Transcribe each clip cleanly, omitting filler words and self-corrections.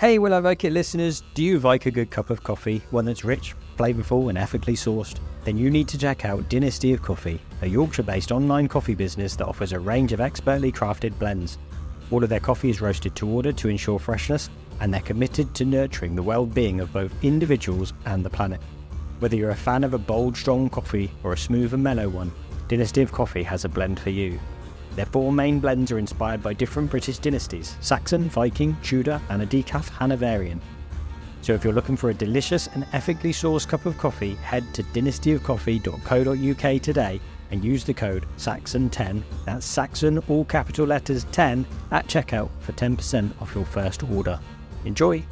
Hey, Will I Vike It listeners, do you like a good cup of coffee? One that's rich, flavourful and ethically sourced? Then you need to check out Dynasty of Coffee, a Yorkshire-based online coffee business that offers a range of expertly crafted blends. All of their coffee is roasted to order to ensure freshness, and they're committed to nurturing the well-being of both individuals and the planet. Whether you're a fan of a bold, strong coffee or a smooth and mellow one, Dynasty of Coffee has a blend for you. Their four main blends are inspired by different British dynasties, Saxon, Viking, Tudor and a decaf Hanoverian. So if you're looking for a delicious and ethically sourced cup of coffee, head to dynastyofcoffee.co.uk today and use the code SAXON10, that's Saxon all capital letters 10, at checkout for 10% off your first order. Enjoy!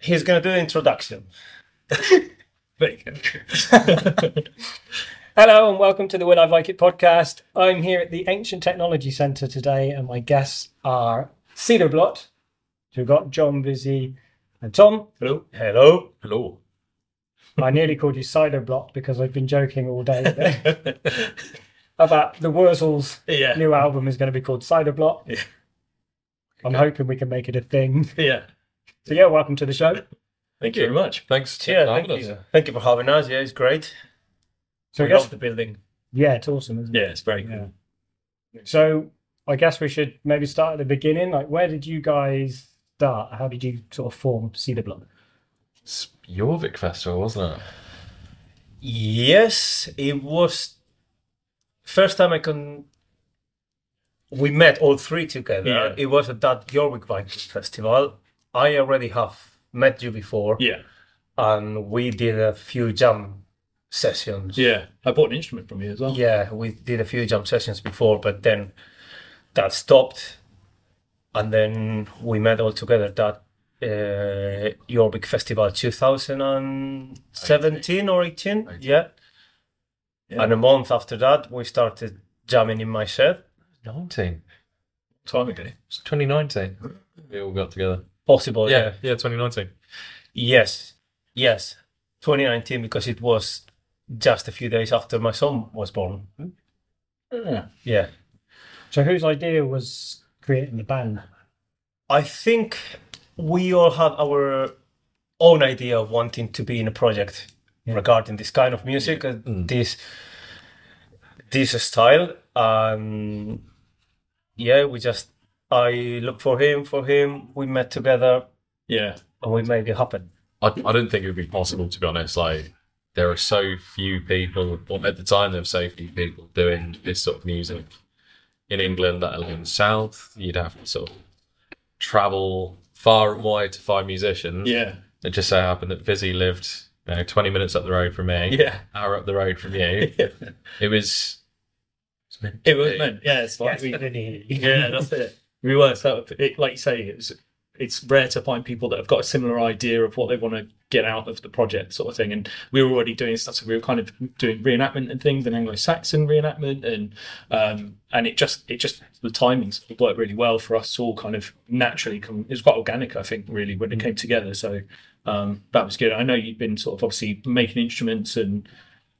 He's going to do introduction. Very good. Hello and welcome to the Will I Vike It? podcast. I'm here at the Ancient Technology Centre today and my guests are Seidrblot, who got John, Vizzy and Tom. Hello. Hello. Hello. I nearly called you Seidrblot because I've been joking all day about the Wurzels' new album is going to be called Seidrblot. Yeah. I'm hoping we can make it a thing. Yeah. So yeah, welcome to the show. Thank you very much. Thanks for having us. Thank you for having us. Yeah, it's great. So I love the building. Yeah, it's awesome, isn't it? Yeah, it's very cool. Yeah. So I guess we should maybe start at the beginning. Like, where did you guys start? How did you sort of form Seidrblot? It's Jorvik Festival, wasn't it? Yes, it was. First time we met all three together. Yeah. It was at that Jorvik Vike It Festival. I already have met you before. Yeah. And we did a few jam sessions. Yeah. I bought an instrument from you as well. Yeah, we did a few jam sessions before, but then that stopped. And then we met all together that Jorvik Festival 2017 or 18. Yeah. And a month after that, we started jamming in my shed. 19. What time ago? It's 2019. We all got together. Possible, yeah, 2019. Yes, 2019, because it was just a few days after my son was born. Yeah. So whose idea was creating the band? I think we all had our own idea of wanting to be in a project regarding this kind of music, this style. I looked for him, we met together, and we made it happen. I don't think it would be possible, to be honest. Like, there are so few people, well, at the time there were so few people doing this sort of music in England, let alone the South. You'd have to sort of travel far and wide to find musicians. Yeah. It just so happened that Vizzy lived 20 minutes up the road from me, hour up the road from you. It was meant. Yeah, it's like that's it. We worked out, like you say, it's rare to find people that have got a similar idea of what they want to get out of the project sort of thing. And we were already doing stuff, so we were kind of doing reenactment and things, and Anglo-Saxon reenactment, and it just the timings worked really well for us to all kind of naturally come. It was quite organic, I think, really, when it came together. So that was good. I know you've been sort of obviously making instruments and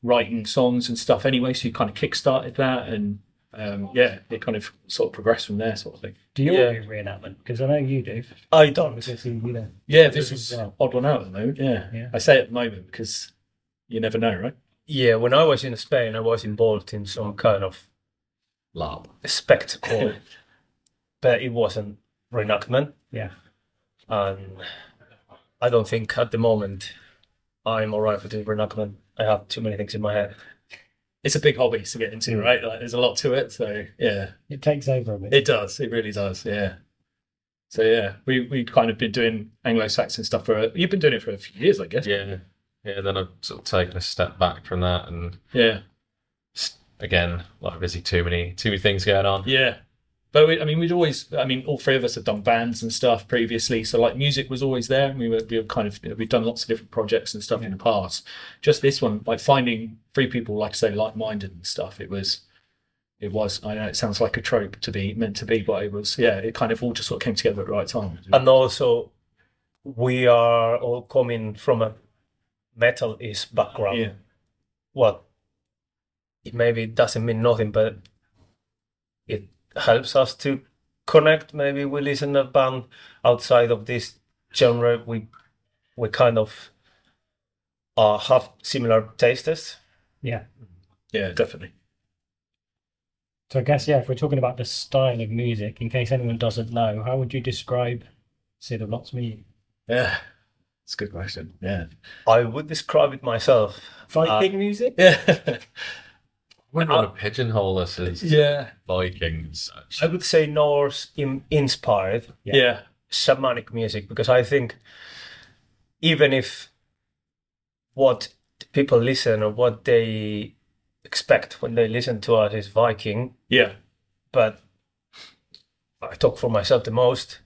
writing songs and stuff anyway, so you kind of kick-started that and... it kind of sort of progressed from there, sort of thing. Do you do reenactment? Because I know you do. I don't. This is an odd one out at the moment. Yeah. I say at the moment because you never know, right? Yeah, when I was in Spain, I was involved in some kind of LARP spectacle, but it wasn't reenactment. Yeah, and I don't think at the moment I'm all right for doing knuckling. I have too many things in my head. It's a big hobby to get into, right? Like, there's a lot to it, so yeah. It takes over a bit. It does. It really does, yeah. So yeah, we kind of been doing Anglo-Saxon stuff for... You've been doing it for a few years, I guess. Yeah. Yeah, then I've sort of taken a step back from that and... Yeah. Again, like, busy too many things going on. Yeah. But we'd always, all three of us have done bands and stuff previously. So like music was always there. And we've done lots of different projects and stuff in the past. Just this one, like finding three people, like I say, like-minded and stuff. It was, I know it sounds like a trope meant to be, but it was, yeah, it kind of all just sort of came together at the right time. And also we are all coming from a metal-ish background. Yeah. Well, it maybe doesn't mean nothing, but it helps us to connect. Maybe we listen to a band outside of this genre. We kind of have similar tastes. Yeah. Yeah, definitely. So I guess, yeah, if we're talking about the style of music, in case anyone doesn't know, how would you describe Seidrblot's music? Yeah, it's a good question. Yeah. I would describe it myself. Viking music? Yeah. I wouldn't want to pigeonhole us as Vikings. Actually. I would say Norse inspired, shamanic music, because I think even if what people listen or what they expect when they listen to us is Viking, but I talk for myself the most,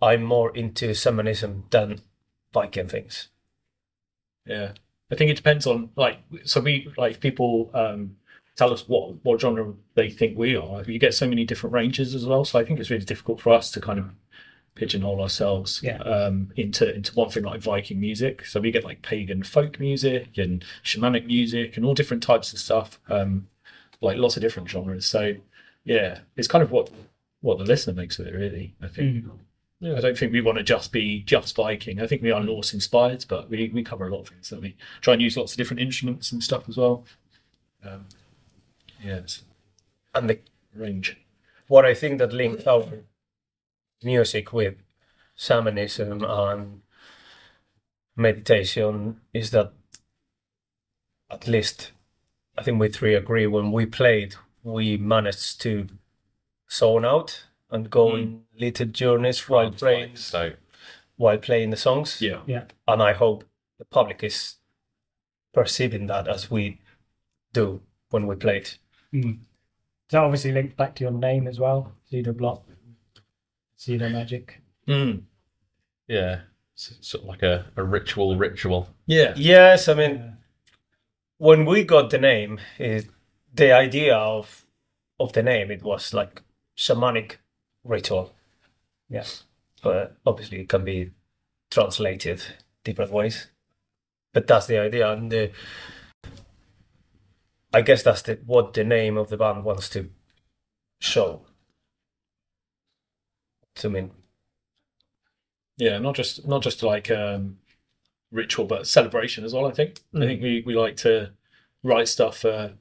I'm more into shamanism than Viking things. Yeah. I think it depends on, like, so we, like, people... tell us what genre they think we are. You get so many different ranges as well, so I think it's really difficult for us to kind of pigeonhole ourselves into one thing like Viking music. So we get like pagan folk music and shamanic music and all different types of stuff, like lots of different genres. So yeah, it's kind of what the listener makes of it, really, I think. I don't think we want to just be Viking. I think we are Norse inspired, but we cover a lot of things, don't we? Try and use lots of different instruments and stuff as well. Yes, and the range. What I think that links our music with shamanism and meditation is that, at least I think we three agree, when we played, we managed to zone out and go in little journeys while playing the songs. Yeah. And I hope the public is perceiving that as we do when we played. That obviously links back to your name as well, Seidrblot, Seidr magic. Yeah, it's sort of like a ritual. Yeah. Yes, I mean, when we got the name, the idea of the name, it was like shamanic ritual. Yes, but obviously it can be translated different ways. But that's the idea, and I guess that's what the name of the band wants to show. I mean, yeah, not just like ritual, but celebration as well. I think. I think we like to write stuff for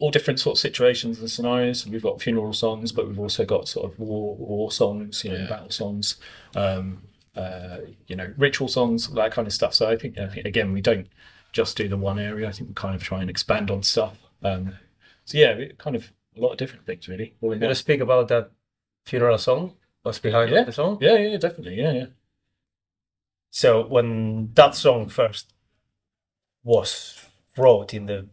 all different sorts of situations and scenarios. We've got funeral songs, but we've also got sort of war songs, battle songs, ritual songs, that kind of stuff. So I think again, we don't just do the one area. I think we kind of try and expand on stuff. Kind of a lot of different things, really. We're going to speak about that funeral song, what's behind the song. Yeah, definitely, yeah. So when that song first was wrote in the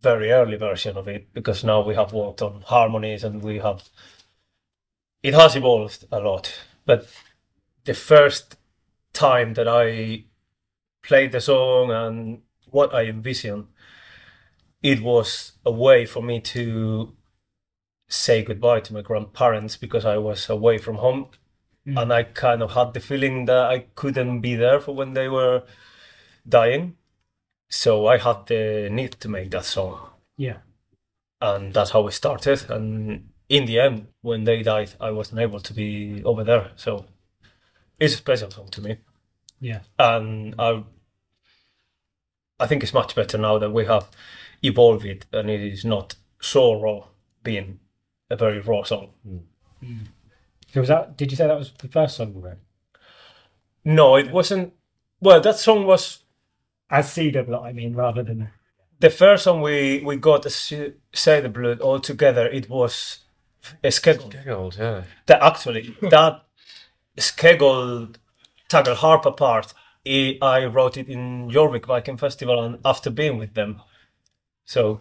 very early version of it, because now we have worked on harmonies and it has evolved a lot. But the first time that I played the song and what I envisioned, it was a way for me to say goodbye to my grandparents, because I was away from home and I kind of had the feeling that I couldn't be there for when they were dying. So I had the need to make that song. Yeah. And that's how it started. And in the end, when they died, I wasn't able to be over there. So it's a special song to me. Yeah. And I think it's much better now that we have evolved it, and it is not so raw, being a very raw song. So was that, did you say that was the first song we wrote? No, it wasn't. Well, that song was As Seidrblot, I mean, rather than... The first one we got as Seidrblot all together, it was Skeggöld. Skeggöld, yeah. That Skeggöld Tagelharpa part, I wrote it in Jorvik Viking Festival and after being with them. So...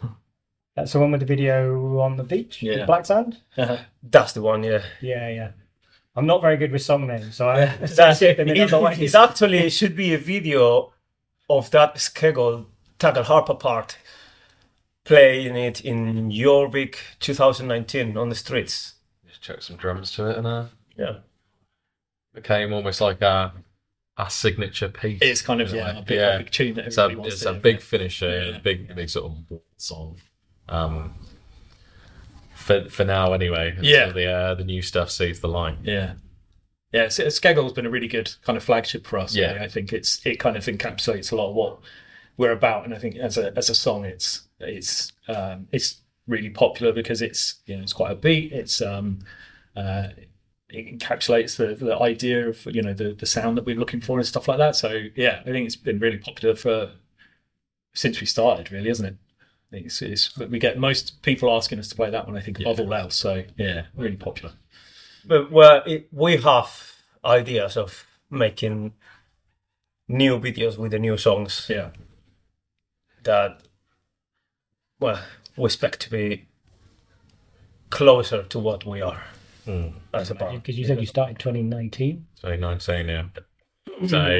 That's the one with the video on the beach, yeah. Black sand? That's the one, yeah. Yeah. I'm not very good with song names, so I associate them in other ways. It actually should be a video of that Skeggöld Tagelharpa part playing it in Jorvik 2019 on the streets. Just chuck some drums to it and became almost like our signature piece. It's kind of a big tune that everybody wants. It's a big finisher, big sort of song. For now anyway, until the new stuff sees the light. Yeah, Skeggöld's been a really good kind of flagship for us. Yeah, really. I think it kind of encapsulates a lot of what we're about, and I think as a song, it's really popular because it's quite upbeat. It encapsulates the idea of the sound that we're looking for and stuff like that. So yeah, I think it's been really popular since we started, really, isn't it? It's we get most people asking us to play that one, I think, above all else. So yeah, really popular. But we have ideas of making new videos with the new songs. Yeah. That we expect to be closer to what we are as a band. Because you said you started 2019. 2019, yeah. So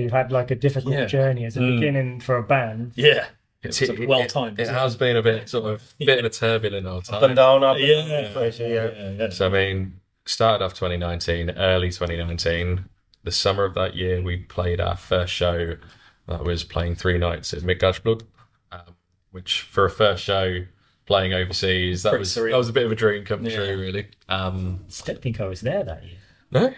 you've had like a difficult journey as a beginning for a band. Yeah. It's well timed. It has been a bit sort of bit of a turbulent old time. Up and down, up and down. Yeah. So I mean, started off 2019, early 2019. The summer of that year, we played our first show. That was playing 3 nights at Midgardsblot, which for a first show playing overseas, that was a bit of a dream come true, really. I don't think I was there that year. No,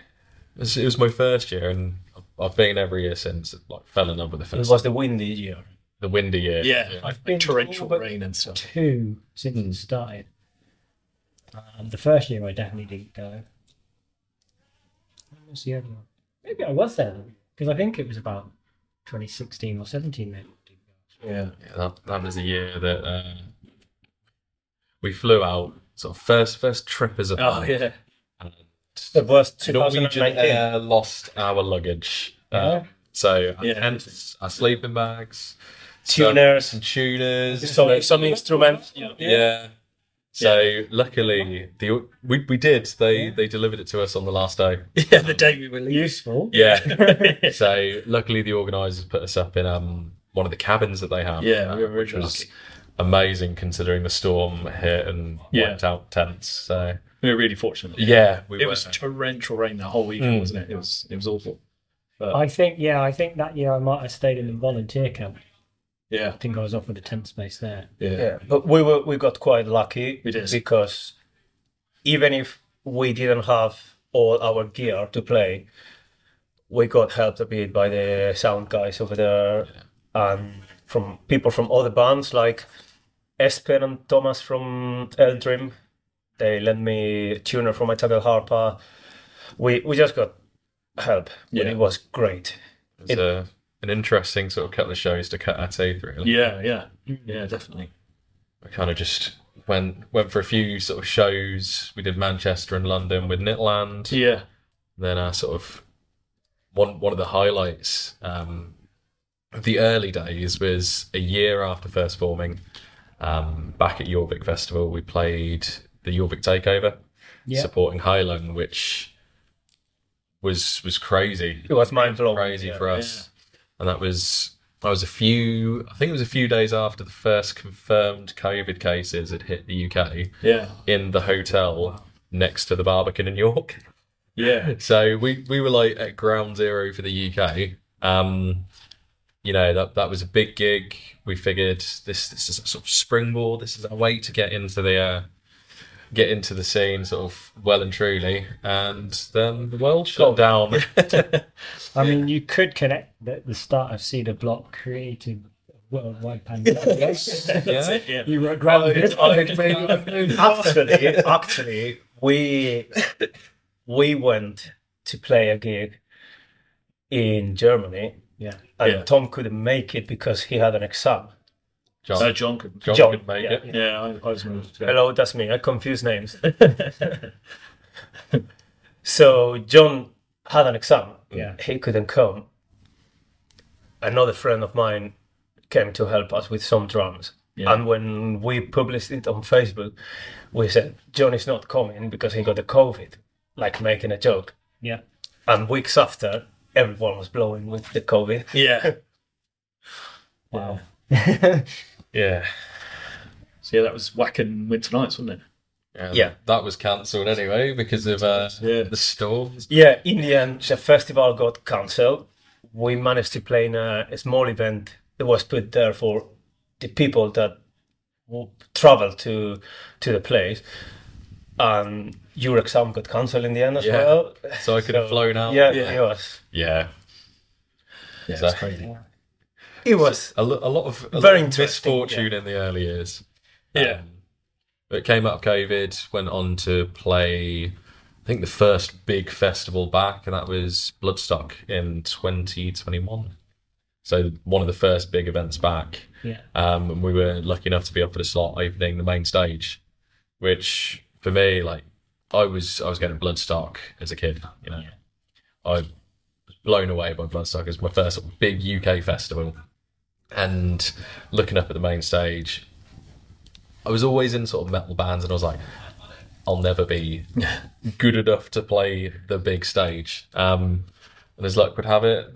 it was my first year, and I've been every year since. Like fell in love with the first. It was the windy year. The windy year. Yeah. I've been torrential rain and stuff. 2 since it started. The first year I definitely didn't go. What was the other one? Maybe I was there because I think it was about 2016 or 17 maybe. Yeah, that was the year that we flew out. Sort of first trip as a band. Oh yeah. And the worst 2019. Norwegian Air lost our luggage. Tents, our sleeping bags. Tuners, some instruments. Yeah. So luckily, we did. They delivered it to us on the last day. Yeah, the day we were leaving. Useful. Yeah. So luckily, the organisers put us up in one of the cabins that they have. Yeah, we were really lucky. Amazing considering the storm hit and wiped out tents. So we were really fortunate. Yeah, it was torrential rain the whole weekend, wasn't it? It was awful. But I think that year I might have stayed in the volunteer camp. Yeah, I think I was offered a tent space there. Yeah. But we got quite lucky because even if we didn't have all our gear to play, we got helped a bit by the sound guys over there and from people from other bands like Espen and Thomas from Eldrim. They lent me a tuner from my Tagelharpa. We just got help, but it was great. It was an interesting sort of couple of shows to cut our teeth, really. Yeah, definitely. I kind of just went for a few sort of shows. We did Manchester and London with Nytt Land. Yeah. Then our sort of one of the highlights of the early days was a year after first forming. Back at Jorvik Festival, we played the Jorvik Takeover, supporting Highland, which was crazy. It was mind-blowing. Crazy for us. Yeah. And I think it was a few days after the first confirmed COVID cases had hit the UK. Yeah. In the hotel next to the Várvakí in York. Yeah. So we were like at ground zero for the UK. That was a big gig. We figured this is a sort of springboard. This is a way to get into the scene sort of well and truly, and then the world shut down. I mean, you could connect the start of Seidrblot created worldwide pandemic. You were grounded. Actually, we went to play a gig in Germany Yeah. And Tom couldn't make it because he had an exam. John could make it. Yeah, I was going to say. Hello, that's me. I confuse names. So John had an exam. Yeah. He couldn't come. Another friend of mine came to help us with some drums. Yeah. And when we published it on Facebook, we said, John is not coming because he got the COVID, like making a joke. Yeah. And weeks after, everyone was blowing with the COVID. Yeah. Wow. Yeah. So yeah, that was whacking Winter Nights, wasn't it? Yeah. That was cancelled anyway because of the storms. Yeah, in the end, the festival got cancelled. We managed to play in a small event that was put there for the people that travelled to the place. And your exam got cancelled in the end as well. So I could have flown out. Yeah, it was. Yeah, that's crazy. It was a lot of misfortune in the early years. Yeah. It came out of COVID, went on to play, I think, the first big festival back, and that was Bloodstock in 2021. So one of the first big events back. Yeah. And we were lucky enough to be offered a slot opening the main stage, which for me, like, I was getting Bloodstock as a kid, you know. Yeah. I was blown away by Bloodstock. It was my first big UK festival. And looking up at the main stage, I was always in sort of metal bands, and I was like, I'll never be good enough to play the big stage. And as luck would have it,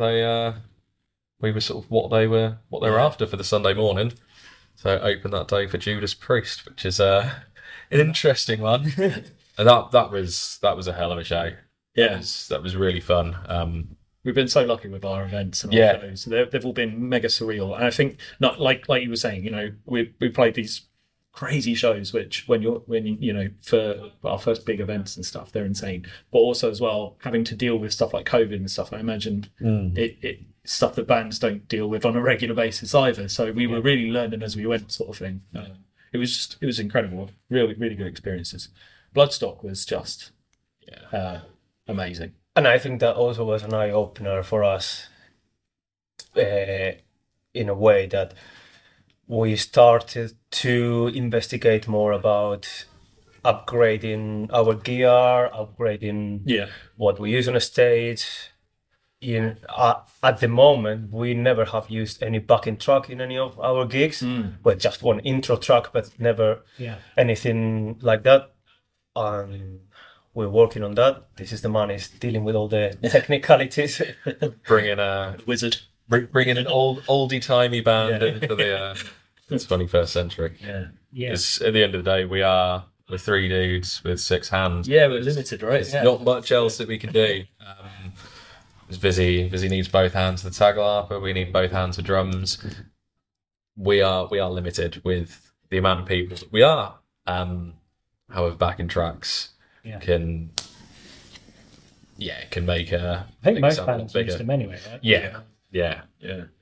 we were sort of what they were after for the Sunday morning. So I opened that day for Judas Priest, which is an interesting one. And that was a hell of a show. Yeah, that was really fun. We've been so lucky with our events and our shows. They've all been mega surreal. And I think, not like you were saying, you know, we played these crazy shows, which when you know for our first big events and stuff, they're insane. But also as well, having to deal with stuff like COVID and stuff, I imagine it stuff that bands don't deal with on a regular basis either. So we were really learning as we went, sort of thing. It was incredible, really, really good experiences. Bloodstock was just amazing, and I think that also was an eye opener for us in a way that we started to investigate more about upgrading our gear, upgrading what we use on a stage. At the moment, we never have used any backing track in any of our gigs. Well, just one intro track, but never anything like that. And we're working on that. This is the man is dealing with all the technicalities. Bringing a wizard. Bringing an oldie-timey band into the 21st century. Yeah. At the end of the day, we're three dudes with six hands. Yeah, we're limited, right? There's not much else that we can do. Vizzy needs both hands for the Tagelharpa. We need both hands for drums. We are limited with the amount of people that we are. However, backing tracks can make a. I think most bands use them anyway, right? Yeah.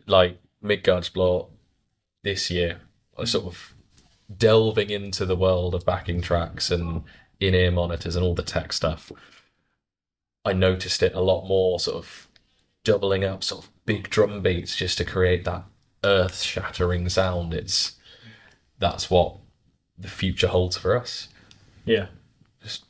Like Midgardsblot this year, I was sort of delving into the world of backing tracks and in-ear monitors and all the tech stuff. I noticed it a lot more, sort of doubling up sort of big drum beats just to create that earth-shattering sound. That's what the future holds for us. Yeah. Just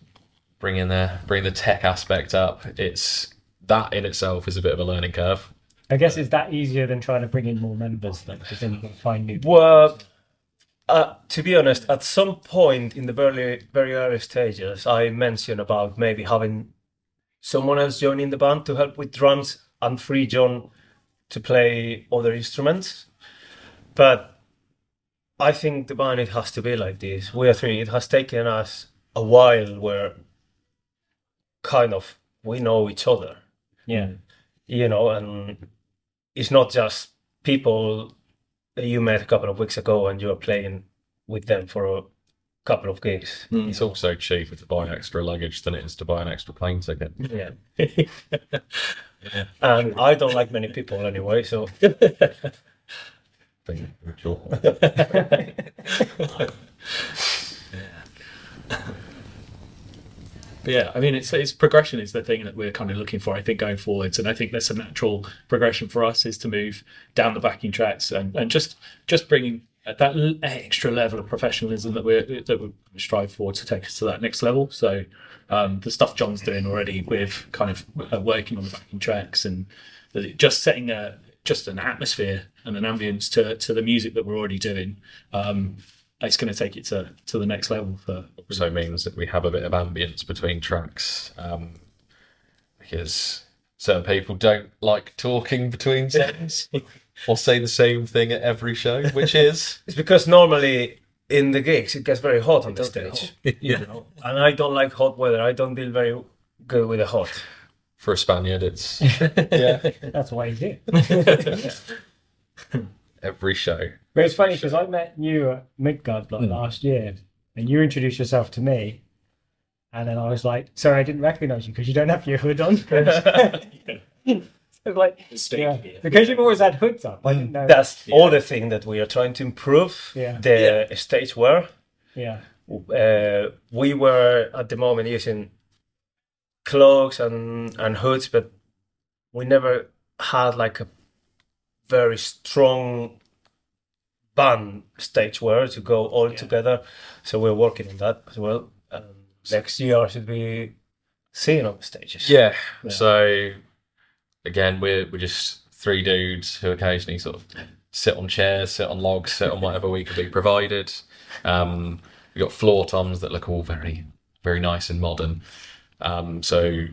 bring the tech aspect up. That in itself is a bit of a learning curve. I guess is that easier than trying to bring in more members, then, because then you can find new. Well, to be honest, at some point in the very early stages, I mentioned about maybe having someone else joining the band to help with drums and free John to play other instruments. But I think the band, it has to be like this. We are three. It has taken us a while where kind of we know each other. Yeah. You know, and it's not just people that you met a couple of weeks ago and you're playing with them for a couple of gigs. It's also cheaper to buy extra luggage than it is to buy an extra plane ticket. Yeah. And I don't like many people anyway, so. But yeah, I mean, it's progression is the thing that we're kind of looking for, I think, going forwards. And I think that's a natural progression for us, is to move down the backing tracks and just bringing that extra level of professionalism that we strive for to take us to that next level. So the stuff John's doing already with kind of working on the backing tracks and just setting an atmosphere and an ambience to the music that we're already doing. It's going to take it to the next level. It also means that we have a bit of ambience between tracks, because certain people don't like talking between sets or say the same thing at every show, which is... It's because normally in the gigs it gets very hot on the stage. Yeah. You know? And I don't like hot weather. I don't deal very good with the hot. For a Spaniard, it's... yeah. That's why he's here. Every show. But it's funny because I met you at Midgardsblot last year, and you introduced yourself to me, and then I was like, sorry, I didn't recognize you because you don't have your hood on. So like, yeah, because you've always had hoods up. I didn't know. That's the other thing that we are trying to improve, the stage wear. Yeah. We were at the moment using cloaks and hoods, but we never had like a very strong band stage wear to go all together, so we're working on that as well. Next year should be seen on stages. Yeah. So again, we're just three dudes who occasionally sort of sit on chairs, sit on logs, sit on whatever we could be provided. We've got floor toms that look all very, very nice and modern. So not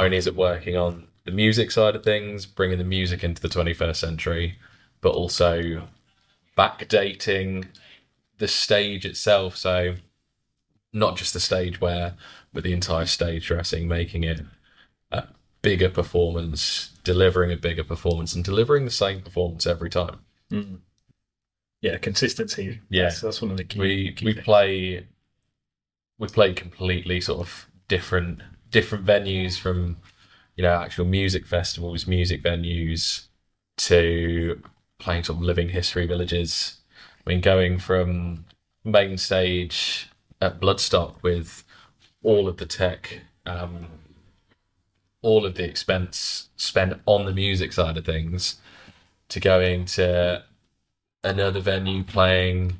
only is it working on the music side of things, bringing the music into the 21st century, but also backdating the stage itself. So not just the stage wear, but the entire stage dressing, making it a bigger performance, delivering a bigger performance, and delivering the same performance every time. Mm. Yeah, consistency. Yeah, that's one of the key. We play completely sort of different venues from, you know, actual music festivals, music venues, to playing sort of living history villages. I mean, going from main stage at Bloodstock with all of the tech, all of the expense spent on the music side of things, to going to another venue playing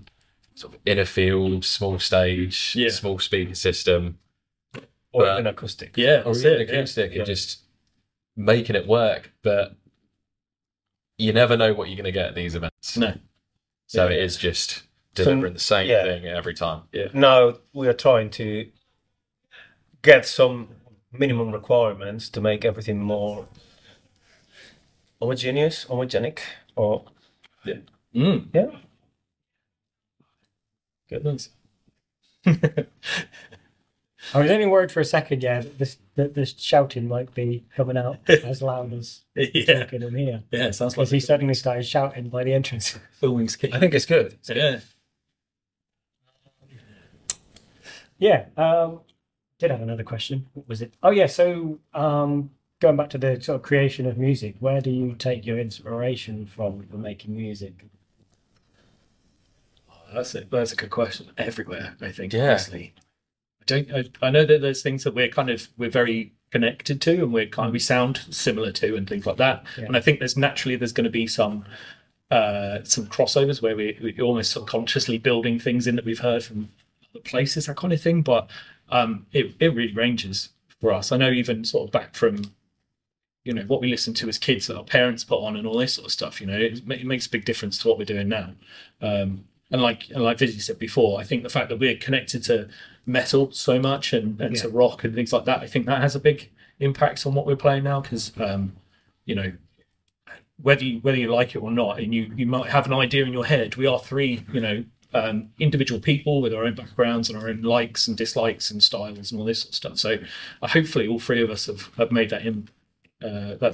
sort of in a field, small stage, small speaker system. Or an acoustic. Yeah, or even acoustic. Yeah. It just... making it work, but you never know what you're going to get at these events. No. So it is just delivering the same thing every time. Yeah. Now we are trying to get some minimum requirements to make everything more homogenic, or... Yeah. Mm. Yeah. Good ones. I was only worried for a second, that this shouting might be coming out as loud as talking in here. Yeah, it sounds like... Because he suddenly started shouting by the entrance. Filming ski. I think it's good. Yeah. Did have another question. What was it? Oh, yeah, so going back to the sort of creation of music, where do you take your inspiration from for making music? Oh, that's a good question. Everywhere, I think, honestly. I know that there's things that we're very connected to, and we sound similar to, and things like that. Yeah. And I think there's going to be some crossovers where we're almost subconsciously building things in that we've heard from other places, that kind of thing. But it really ranges for us. I know even sort of back from, you know, what we listened to as kids that our parents put on and all this sort of stuff. You know, it makes a big difference to what we're doing now. And like Vizzy said before, I think the fact that we're connected to metal so much and to rock and things like that, I think that has a big impact on what we're playing now. Because, you know, whether you like it or not, and you might have an idea in your head, we are three, you know, individual people with our own backgrounds and our own likes and dislikes and styles and all this sort of stuff. So hopefully all three of us have made that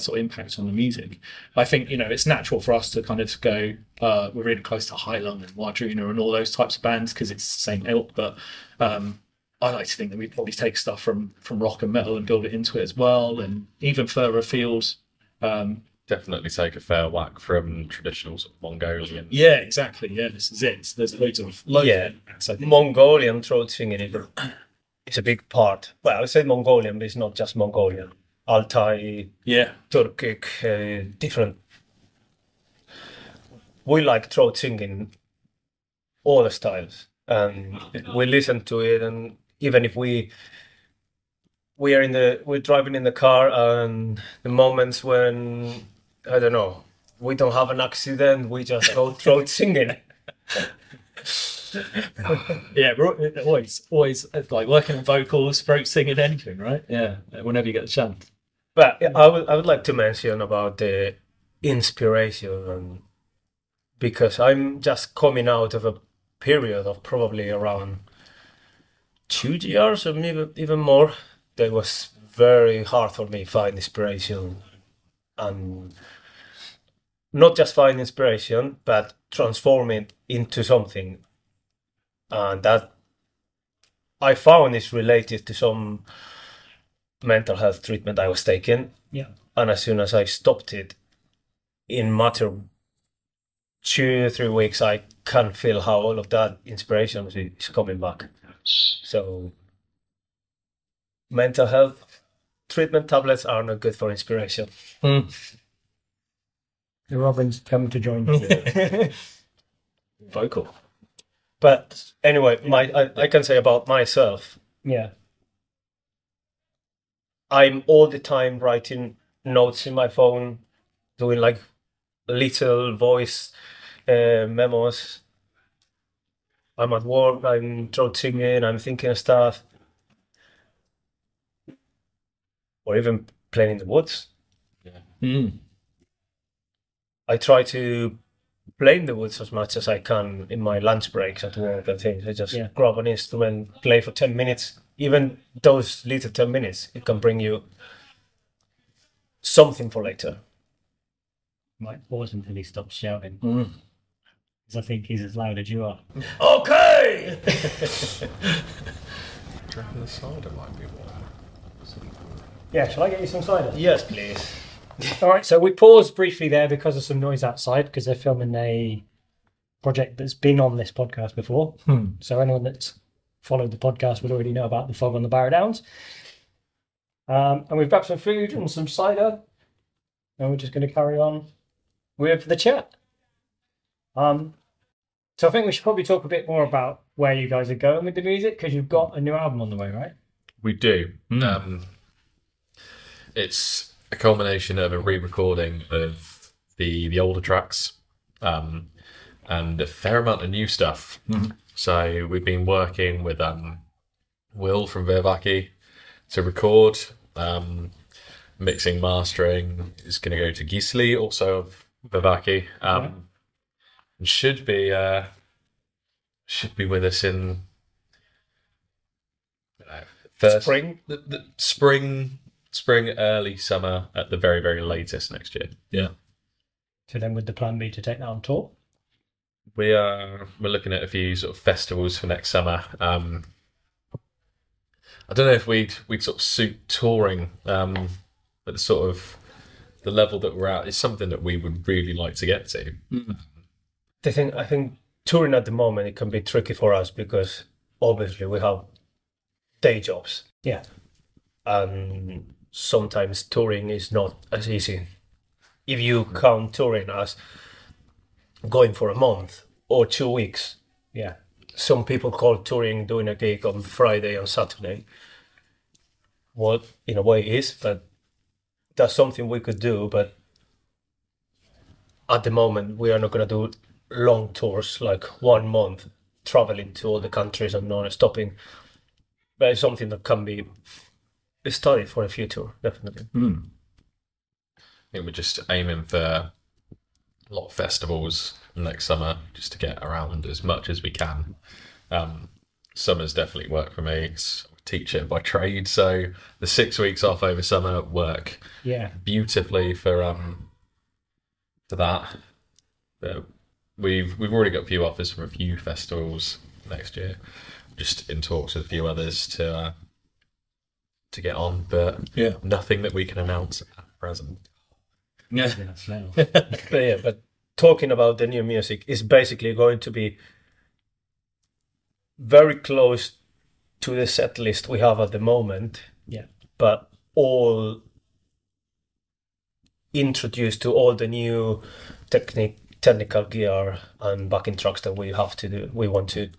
sort of impact on the music. I think, you know, it's natural for us to kind of go, we're really close to Highland and Wardruna and all those types of bands because it's the same ilk, but I like to think that we probably take stuff from rock and metal and build it into it as well, and even further afield. Definitely take a fair whack from traditional sort of Mongolian. Yeah, exactly. Yeah, this is it. There's loads of... Mongolian throat singing It's a big part. Well, I say Mongolian, but it's not just Mongolian. Altai, Turkic, different. We like throat singing, all the styles, and we listen to it. And even if we're driving in the car, and the moments when I don't know, we don't have an accident, we just go throat singing. Yeah, we're always like working on vocals, throat singing, anything, right? Yeah, whenever you get a chance. But yeah, I would like to mention about the inspiration, and because I'm just coming out of a period of probably around 2 years or maybe even more that was very hard for me to find inspiration, and not just find inspiration but transform it into something. And that I found is related to some mental health treatment I was taking. Yeah. And as soon as I stopped it, in matter 2 or 3 weeks, I can feel how all of that inspiration is coming back. So mental health treatment tablets are not good for inspiration. Mm. The Robin's come to join you. Vocal. But anyway, I can say about myself. Yeah. I'm all the time writing notes in my phone, doing like little voice memos. I'm at work, I'm throat singing, I'm thinking of stuff. Or even playing in the woods. Yeah. Mm. I try to play in the woods as much as I can in my lunch breaks at work and things. I just grab an instrument, play for 10 minutes. Even those little 10 minutes, it can bring you something for later. Might pause until he stops shouting. Mm. Because I think he's as loud as you are. Okay! Drinking the cider might be warm. Yeah, shall I get you some cider? Yes, please. All right, so we paused briefly there because of some noise outside, because they're filming a project that's been on this podcast before. Hmm. So anyone that's followed the podcast would already know about the fog on the Barrow Downs. And we've grabbed some food and some cider, and we're just going to carry on with the chat. So I think we should probably talk a bit more about where you guys are going with the music, because you've got a new album on the way, right? We do. It's a culmination of a re-recording of the older tracks and a fair amount of new stuff. Mm-hmm. So we've been working with Will from Várvakí to record, mixing, mastering. It's going to go to Gisli, also of Várvakí, and should be with us in spring, early summer, at the very, very latest next year. Yeah. So then would the plan be to take that on tour? We're looking at a few sort of festivals for next summer. I don't know if we'd sort of suit touring, but sort of the level that we're at is something that we would really like to get to. Mm. I think touring at the moment, it can be tricky for us because obviously we have day jobs. Yeah. And sometimes touring is not as easy. If you count touring as going for a month or 2 weeks, some people call touring doing a gig on Friday and Saturday. What in a way is, but that's something we could do. But at the moment, we are not going to do long tours like 1 month traveling to all the countries and non-stopping. But it's something that can be study for the future, definitely. Mm. I think we're just aiming for a lot of festivals next summer just to get around as much as we can. Summer's definitely work for me. I'm a teacher by trade, so the 6 weeks off over summer work beautifully for that. But we've already got a few offers from a few festivals next year. Just in talks with a few others to get on, but nothing that we can announce at present. Yeah. But talking about the new music is basically going to be very close to the set list we have at the moment. Yeah. But all introduced to all the new technical gear and backing tracks that we have to do, we want to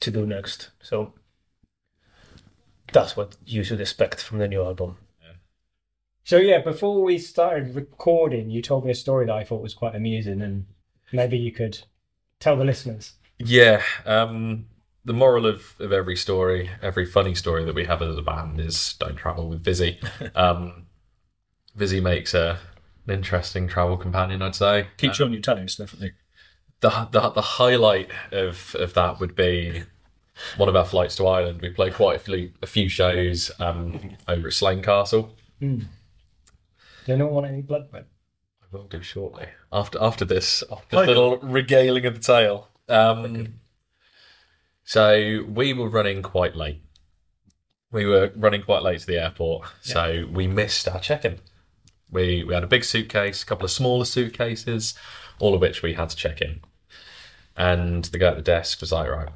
do next. So that's what you should expect from the new album. So yeah, before we started recording, you told me a story that I thought was quite amusing, and maybe you could tell the listeners. Yeah, the moral of every story, every funny story that we have as a band is don't travel with Vizzy. Vizzy makes an interesting travel companion, I'd say. Keeps you on your toes, definitely. The highlight of that would be one of our flights to Ireland. We played quite a few shows over at Slane Castle. Mm. Do not want any blood, man? I will do shortly. After this, little regaling of the tale. So we were running quite late. We were running quite late to the airport, so we missed our check-in. We had a big suitcase, a couple of smaller suitcases, all of which we had to check in. And the guy at the desk was like, right,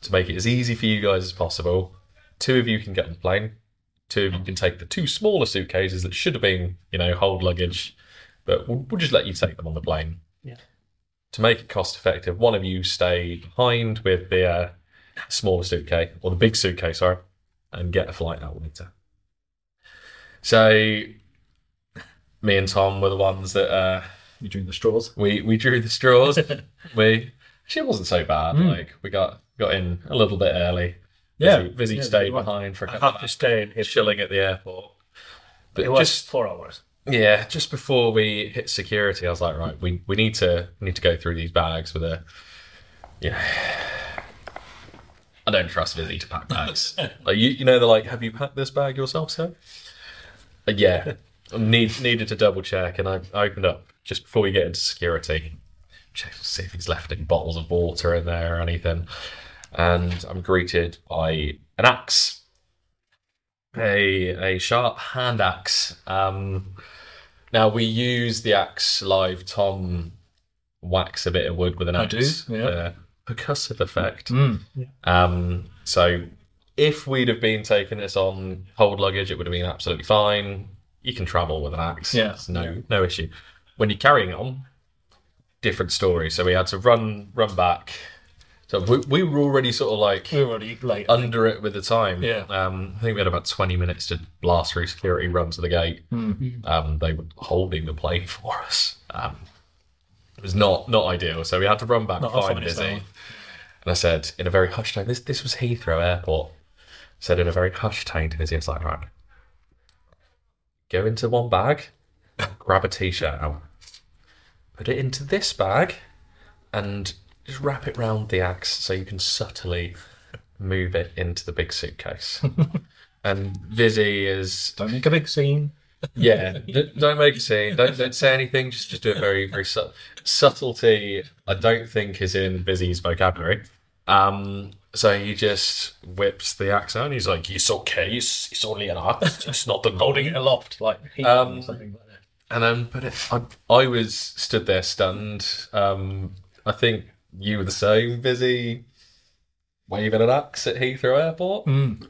to make it as easy for you guys as possible, two of you can get on the plane. Two of you can take the two smaller suitcases that should have been, hold luggage, but we'll just let you take them on the plane. Yeah. To make it cost effective, one of you stay behind with the smaller suitcase, or the big suitcase, sorry, and get a flight out later. So me and Tom were the ones that... You drew the straws. We drew the straws. Actually, it wasn't so bad. Mm. We got in a little bit early. Yeah, Vizzy stayed behind for a couple of hours, chilling at the airport. But it was just 4 hours. Yeah, just before we hit security, I was like, right, we need to go through these bags with a... I don't trust Vizzy to pack bags. They're like, have you packed this bag yourself, sir? Yeah, needed to double check, and I opened up just before we get into security, checked to see if he's left any bottles of water in there or anything. And I'm greeted by an axe, a sharp hand axe. Now, we use the axe live. Tom whacks a bit of wood with an axe. I do, yeah. Percussive effect. Mm. Yeah. So if we'd have been taking this on hold luggage, it would have been absolutely fine. You can travel with an axe. Yeah. It's no issue. When you're carrying it on, different story. So we had to run back. So we were already late, under it with the time. Yeah. I think we had about 20 minutes to blast through security, run to the gate. Mm-hmm. They were holding the plane for us. It was not ideal, so we had to run back, find Vizzy. And I said in a very hushed tone, this was Heathrow Airport. I said in a very hushed tone to Vizzy, I was like, right, go into one bag, grab a T-shirt out, put it into this bag, and... just wrap it round the axe so you can subtly move it into the big suitcase. And Vizzy is... Don't make a big scene. Yeah, don't make a scene. Don't say anything. Just do it very, very subtle. Subtlety, I don't think, is in Vizzy's vocabulary. So he just whips the axe out and he's like, it's okay, it's only an axe. It's not the holding it aloft. Or something like that. And then I was stood there stunned. I think... you were the same, Vizzy, waving an axe at Heathrow Airport. Mm.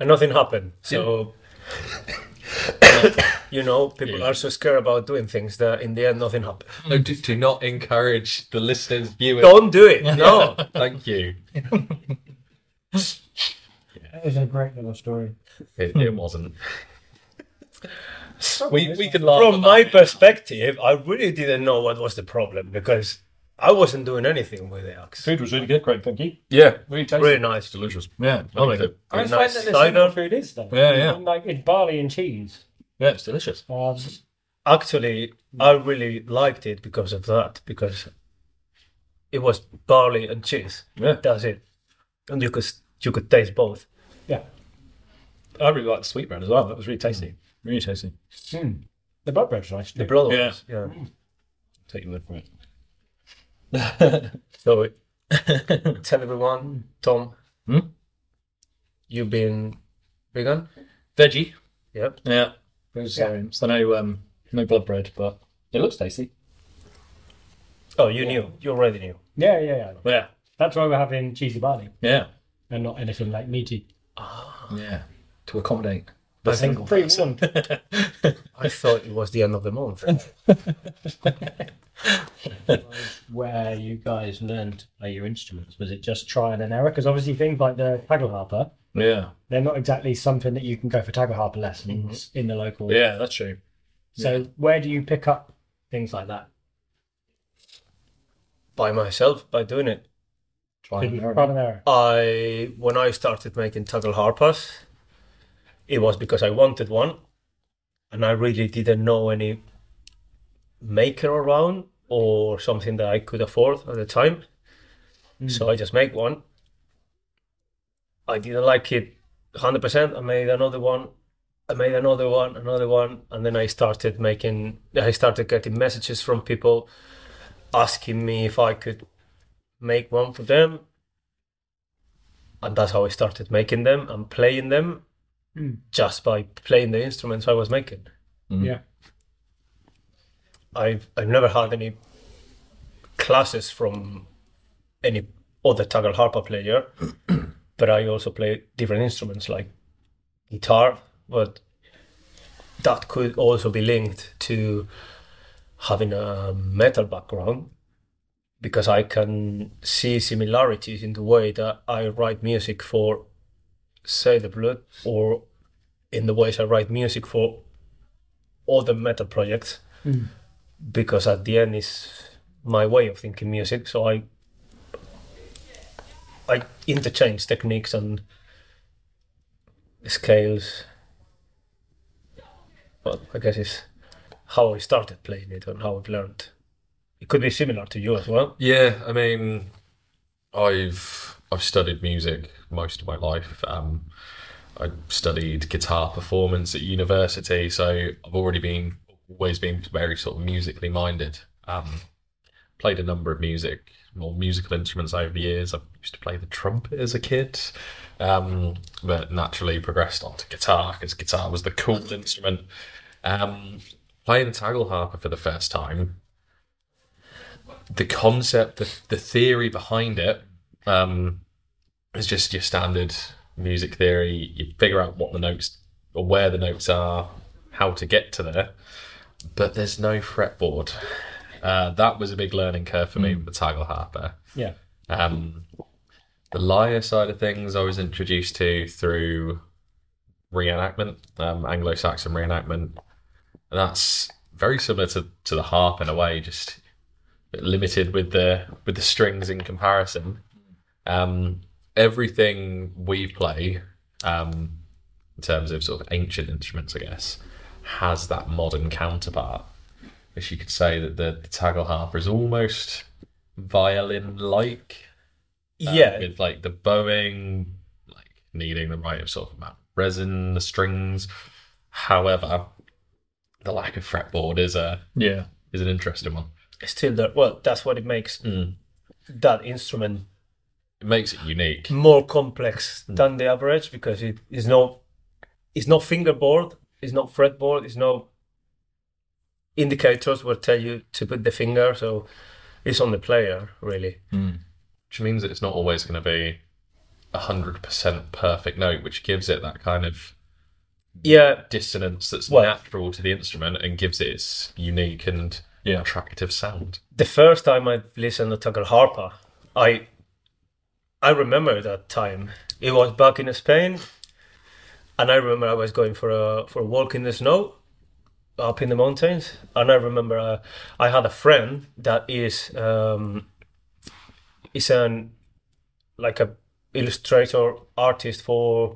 And nothing happened. So, people are so scared about doing things that in the end nothing happened. No, do not encourage the listeners, viewers. Don't do it. No. Thank you. That was a great little story. It wasn't. We can laugh. From my perspective, I really didn't know what was the problem because... I wasn't doing anything with the axe. Food was really good, Craig, thank you. Yeah, really tasty. Really nice. Delicious. Yeah. I was nice. Finding that this food is, though. Yeah, yeah. It's barley and cheese. Yeah, it's delicious. Actually, I really liked it because of that, because it was barley and cheese. Yeah. That's it. And you could taste both. Yeah. I really liked the sweet bread as well. That was really tasty. Mm. Really tasty. Mm. The bread bread's nice too. The bread was, yeah. Mm. Take a look for it. So tell everyone, Tom, you've been vegan? Veggie. Yep. Yeah. Vegetarian. So no blood bread, but it looks tasty. Oh, you already knew. Yeah. That's why we're having cheesy barley. Yeah. and not anything like meaty. Yeah, to accommodate. I think I thought it was the end of the month. Where you guys learned to play your instruments, was it just trial and error? Because obviously things like the Tagelharpa, yeah, they're not exactly something that you can go for Tagelharpa lessons in the local. Yeah, that's true. So where do you pick up things like that? By myself, by doing it. Trial and error. When I started making Tagelharpas, it was because I wanted one, and I really didn't know any maker around or something that I could afford at the time. So I just made one. I didn't like it 100%. I made another one. I made another one, and then I started making. I started getting messages from people asking me if I could make one for them, and that's how I started making them and playing them. Just by playing the instruments I was making. Yeah. I've never had any classes from any other Tagelharpa player, but I also play different instruments like guitar, but that could also be linked to having a metal background, because I can see similarities in the way that I write music for Seidrblot, or in the ways I write music for other metal projects, because at the end is my way of thinking music. So I interchange techniques and scales. Well, I guess it's how I started playing it and how I've learned. It could be similar to you as well. Yeah, I mean, I've studied music most of my life. I studied guitar performance at university, so I've always been very sort of musically minded. Played a number of musical instruments over the years. I used to play the trumpet as a kid, but naturally progressed onto guitar because guitar was the cool instrument. Playing the Tagelharpa for the first time, the concept, the theory behind it, it's just your standard music theory. You figure out what the notes or where the notes are, how to get to there, but there's no fretboard. That was a big learning curve for me with the Tagelharpa. Yeah. The lyre side of things I was introduced to through reenactment, Anglo-Saxon reenactment. And that's very similar to the harp in a way, just a bit limited with the strings in comparison. Everything we play, in terms of sort of ancient instruments, I guess, has that modern counterpart. Which you could say that the Tagelharpa is almost violin-like, with like the bowing, like needing the right sort of amount of resin, the strings. However, the lack of fretboard is an interesting one. It's still that. Well, that's what it makes that instrument. It makes it unique, more complex than the average, because it is no, it's not fingerboard, it's not fretboard, it's no indicators will tell you to put the finger, so it's on the player really, which means that it's not always going to be 100% perfect note, which gives it that kind of dissonance that's natural to the instrument and gives it its unique and attractive sound. The first time I listened to Tagelharpa, I remember that time. It was back in Spain, and I remember I was going for a walk in the snow, up in the mountains. And I remember I had a friend that is a illustrator artist for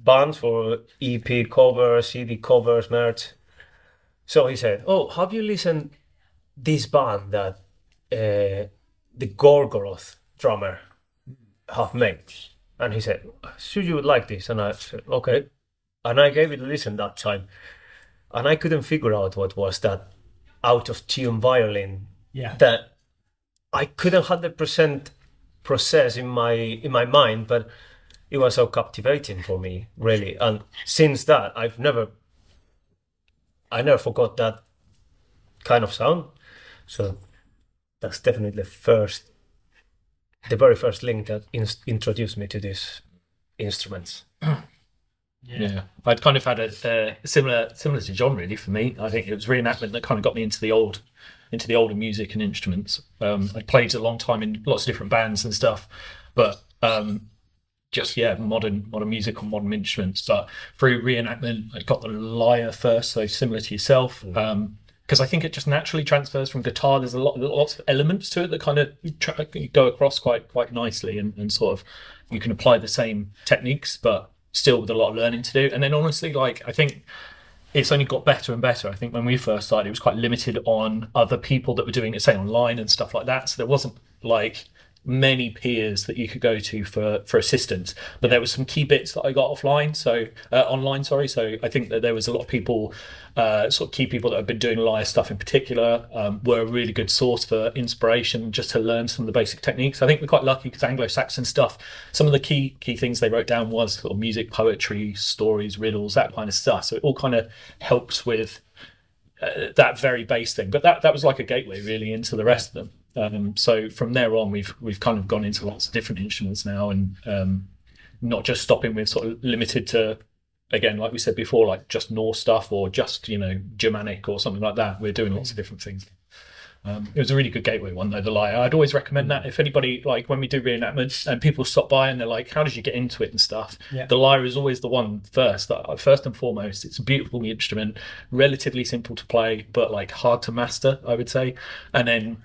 bands, for EP covers, CD covers, merch. So he said, "Oh, have you listened this band that the Gorgoroth drummer have made?" And he said, "Sure, you would like this." And I said, "Okay." And I gave it a listen that time, and I couldn't figure out what was that out of tune violin that I couldn't 100% process in my mind, but it was so captivating for me, really. And since that, I never forgot that kind of sound. So that's definitely the first the very first link that introduced me to these instruments. Yeah, I'd kind of had a similar to John, really, for me. I think it was reenactment that kind of got me into the older music and instruments. I played a long time in lots of different bands and stuff, but modern music on modern instruments. But through reenactment, I got the lyre first, so similar to yourself, because I think it just naturally transfers from guitar. There's lots of elements to it that kind of go across quite nicely, and sort of you can apply the same techniques, but still with a lot of learning to do. And then honestly, like, I think it's only got better and better. I think when we first started, it was quite limited on other people that were doing it, say online and stuff like that. So there wasn't like many peers that you could go to for assistance, but there were some key bits that I got offline. So online. So I think that there was a lot of people, sort of key people that have been doing live stuff in particular, were a really good source for inspiration just to learn some of the basic techniques. I think we're quite lucky because Anglo-Saxon stuff, some of the key things they wrote down was sort of music, poetry, stories, riddles, that kind of stuff. So it all kind of helps with that very base thing. But that was like a gateway really into the rest of them. So from there on, we've kind of gone into lots of different instruments now, and not just stopping with sort of limited to, again, like we said before, like just Norse stuff or just, Germanic or something like that. We're doing lots of different things. It was a really good gateway one, though, the lyre. I'd always recommend that if anybody, like when we do reenactments and people stop by and they're like, how did you get into it and stuff? Yeah. The lyre is always the one first. First and foremost, it's a beautiful instrument, relatively simple to play, but like hard to master, I would say. And then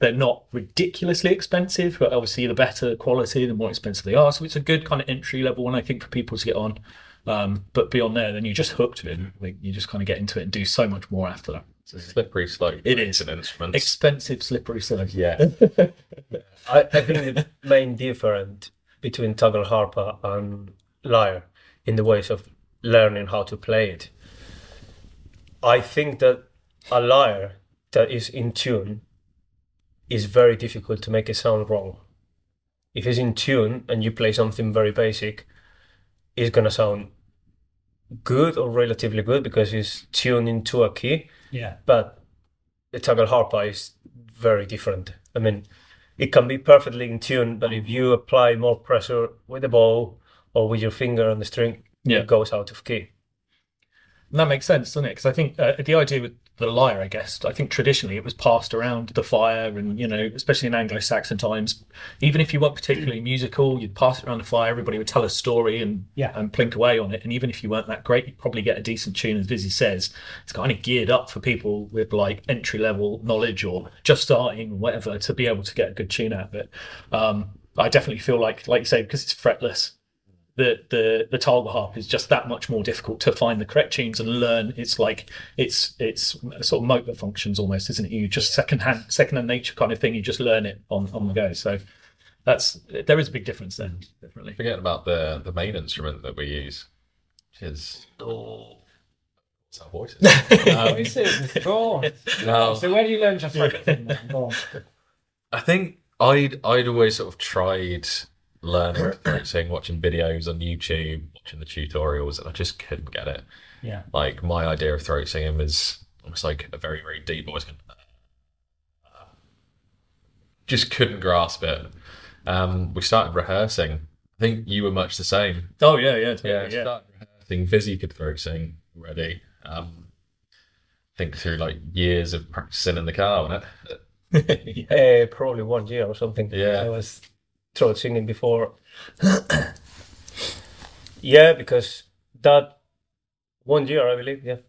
they're not ridiculously expensive, but obviously the better quality, the more expensive they are. So it's a good kind of entry level one, I think, for people to get on. But beyond there, then you're just hooked to it. Like, you just kind of get into it and do so much more after that. It's a slippery slope. It is an instrument. Expensive slippery slope. Yeah. I think the main difference between Tagelharpa and lyre in the ways of learning how to play it, I think that a lyre that is in tune is very difficult to make it sound wrong. If it's in tune and you play something very basic, it's going to sound good or relatively good because it's tuned into a key. Yeah. But the Tagelharpa is very different. I mean, it can be perfectly in tune, but if you apply more pressure with the bow or with your finger on the string, it goes out of key. And that makes sense, doesn't it? Because I think the idea with the lyre, I guess, I think traditionally it was passed around the fire and, especially in Anglo-Saxon times, even if you weren't particularly musical, you'd pass it around the fire, everybody would tell a story and plink away on it. And even if you weren't that great, you'd probably get a decent tune, as Vizzy says. It's kind of geared up for people with like entry-level knowledge or just starting or whatever to be able to get a good tune out of it. I definitely feel like you say, because it's fretless, the Tagelharpa is just that much more difficult to find the correct tunes and learn. It's like it's sort of motor functions almost, isn't it? You just second-hand nature kind of thing. You just learn it on the go. So there is a big difference then, definitely. Forget about the main instrument that we use, which is it's our voices. So where do you learn your fret? I think I'd always sort of tried learning, practicing, watching videos on YouTube, watching the tutorials, and I just couldn't get it. Yeah. Like, my idea of throat singing was almost like a very, very deep voice. Just couldn't grasp it. We started rehearsing. I think you were much the same. Oh, yeah. Totally, yeah. Started rehearsing. Vizzy could throat sing already. I think through, like, years of practicing in the car, wasn't it? Probably 1 year or something. Yeah. I was throat singing before. Because that 1 year, I believe.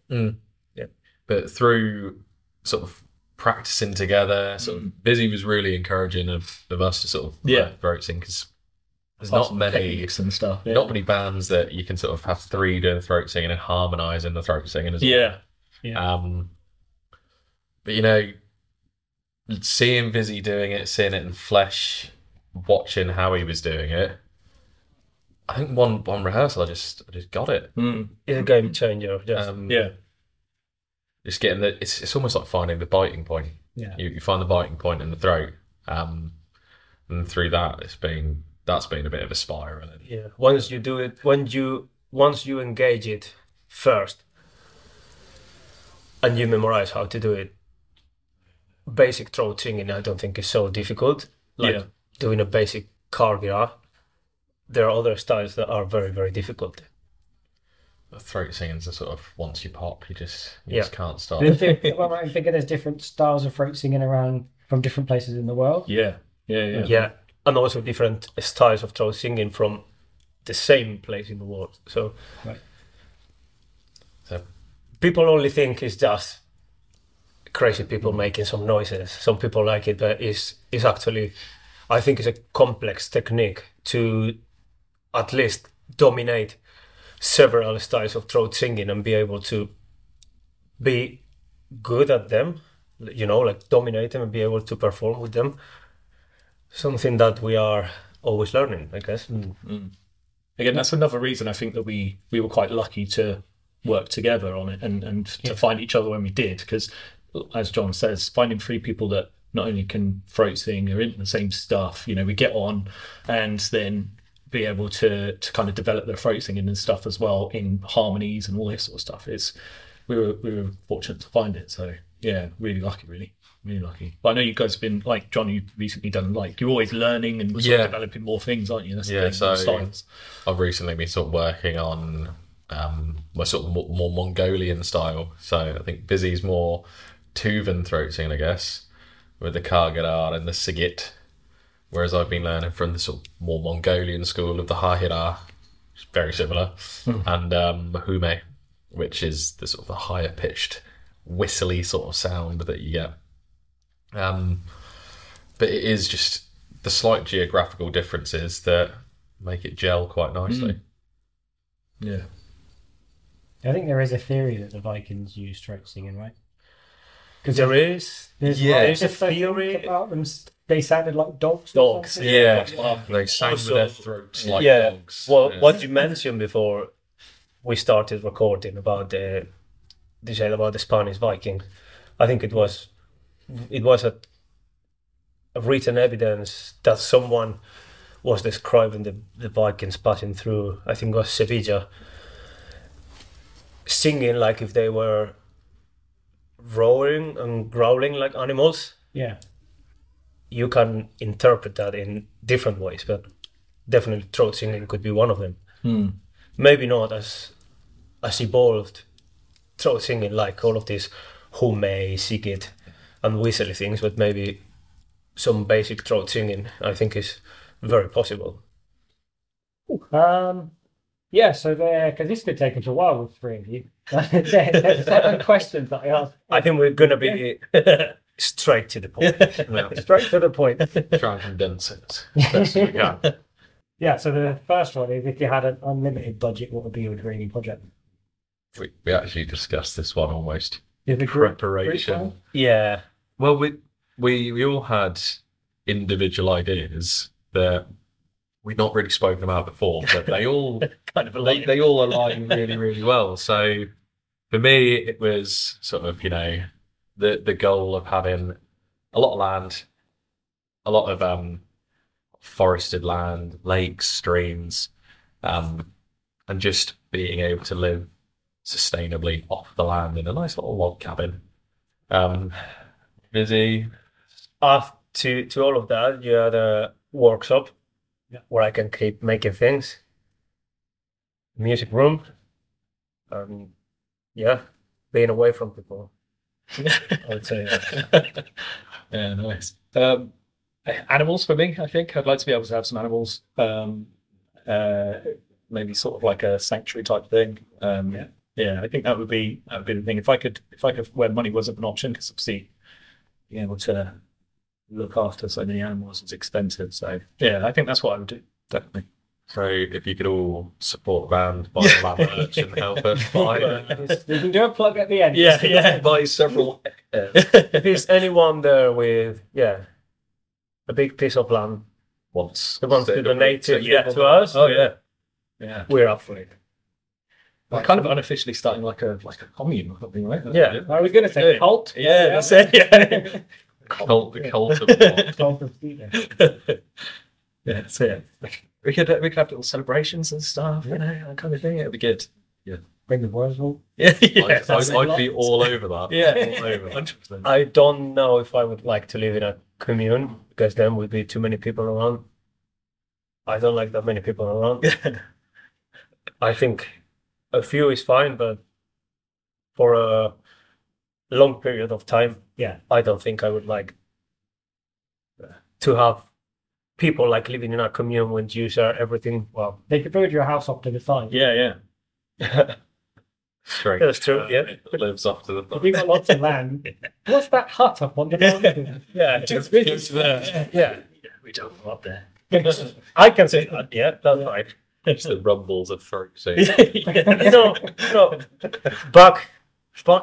But through sort of practicing together, sort of Vizzy was really encouraging of us to sort of throat sing, because there's not many and stuff, not many bands that you can sort of have three doing throat singing and harmonizing the throat singing as well. But seeing Vizzy doing it, seeing it in flesh, watching how he was doing it, I think one rehearsal I just got it. It's a game changer. Just getting the it's almost like finding the biting point. You find the biting point in the throat, and through that that's been a bit of a spiral. Once you do it, once you engage it first and you memorize how to do it, basic throat singing I don't think is so difficult. doing a basic Kargyraa, there are other styles that are very, very difficult. The throat singers are sort of, once you pop, you just can't stop. Well, I figure there's different styles of throat singing around from different places in the world. Yeah. And also different styles of throat singing from the same place in the world. So, right. So people only think it's just crazy people making some noises. Some people like it, but it's actually, I think it's a complex technique to at least dominate several styles of throat singing and be able to be good at them, you know, like dominate them and be able to perform with them. Something that we are always learning, I guess. Mm-hmm. Again, that's another reason I think that we were quite lucky to work together on it and to find each other when we did, because as John says, finding three people that not only can throat sing, are into the same stuff, you know, we get on and then be able to kind of develop their throat singing and stuff as well in harmonies and all this sort of stuff. We were fortunate to find it. So yeah, really lucky, really lucky. But I know you guys have been, like John, you've recently done, like, you're always learning and sort of developing more things, aren't you? That's so styles. I've recently been sort of working on my sort of more Mongolian style. So I think Busy's more Tuvan throat singing, I guess, with the Kargyraa and the Sygyt. Whereas I've been learning from the sort of more Mongolian school of the Hahira, which is very similar, and Mahume, which is the sort of the higher pitched, whistly sort of sound that you get. But it is just the slight geographical differences that make it gel quite nicely. Yeah. I think there is a theory that the Vikings use throat singing, right? Because there's a theory about them. They sounded like dogs. Dogs, yeah. They sang with their throats like dogs. Well, what you mentioned before we started recording about the Spanish Vikings, I think it was a written evidence that someone was describing the Vikings passing through, I think it was Sevilla, singing like if they were roaring and growling like animals. Yeah. You can interpret that in different ways, but definitely throat singing could be one of them. Maybe not as evolved throat singing like all of these Khoomei, Sygyt and whistly things, but maybe some basic throat singing I think is very possible. So because this could take us a while with three of you. There's 7 questions that I asked. I think we're going to be... Straight to the point. Straight to the point. Try and condense it. So the first one is, if you had an unlimited budget, what would be your dream project? We actually discussed this one almost. The preparation. Group one? Yeah. Well, we all had individual ideas that we'd not really spoken about before, but they all kind of they all align really, really well. So for me, it was sort of, you know, the goal of having a lot of land, a lot of forested land, lakes, streams, and just being able to live sustainably off the land in a nice little log cabin. Busy. To all of that, you had a workshop where I can keep making things, music room, being away from people. I would say that. Yeah, nice. Animals for me, I think. I'd like to be able to have some animals. Maybe sort of like a sanctuary type thing. I think that would be the thing. If I could, where money wasn't an option, because obviously being able to look after so many animals is expensive. So yeah, I think that's what I would do, definitely. So if you could all support the band, buy the band merch and help us buy it. You can do a plug at the end. Yeah. Buy several. If there's anyone there with, a big piece of land wants to donate it to us. Oh, yeah. We're up for it. We're kind of unofficially starting like a commune or something, right? Yeah. I was going to say cult. Yeah, that's it. Yeah. Cult of what? Cult of Peter. Yeah, that's it. We could have little celebrations and stuff, you know, that kind of thing. It'd be good. Yeah. Bring the boys all. Yeah. I'd be all over that. Yeah. All over. 100%. I don't know if I would like to live in a commune, because then would be too many people around. I don't like that many people around. I think a few is fine, but for a long period of time, I don't think I would like to have people like living in a commune when you share everything. Well, they could build your house up to the side. Yeah. Straight, that's true. It lives up to the top. We've got lots of land. What's that hut up on the mountain? Just there. We don't go up there. I can say that. That's right. It's the rumbles of folk saying. You know, back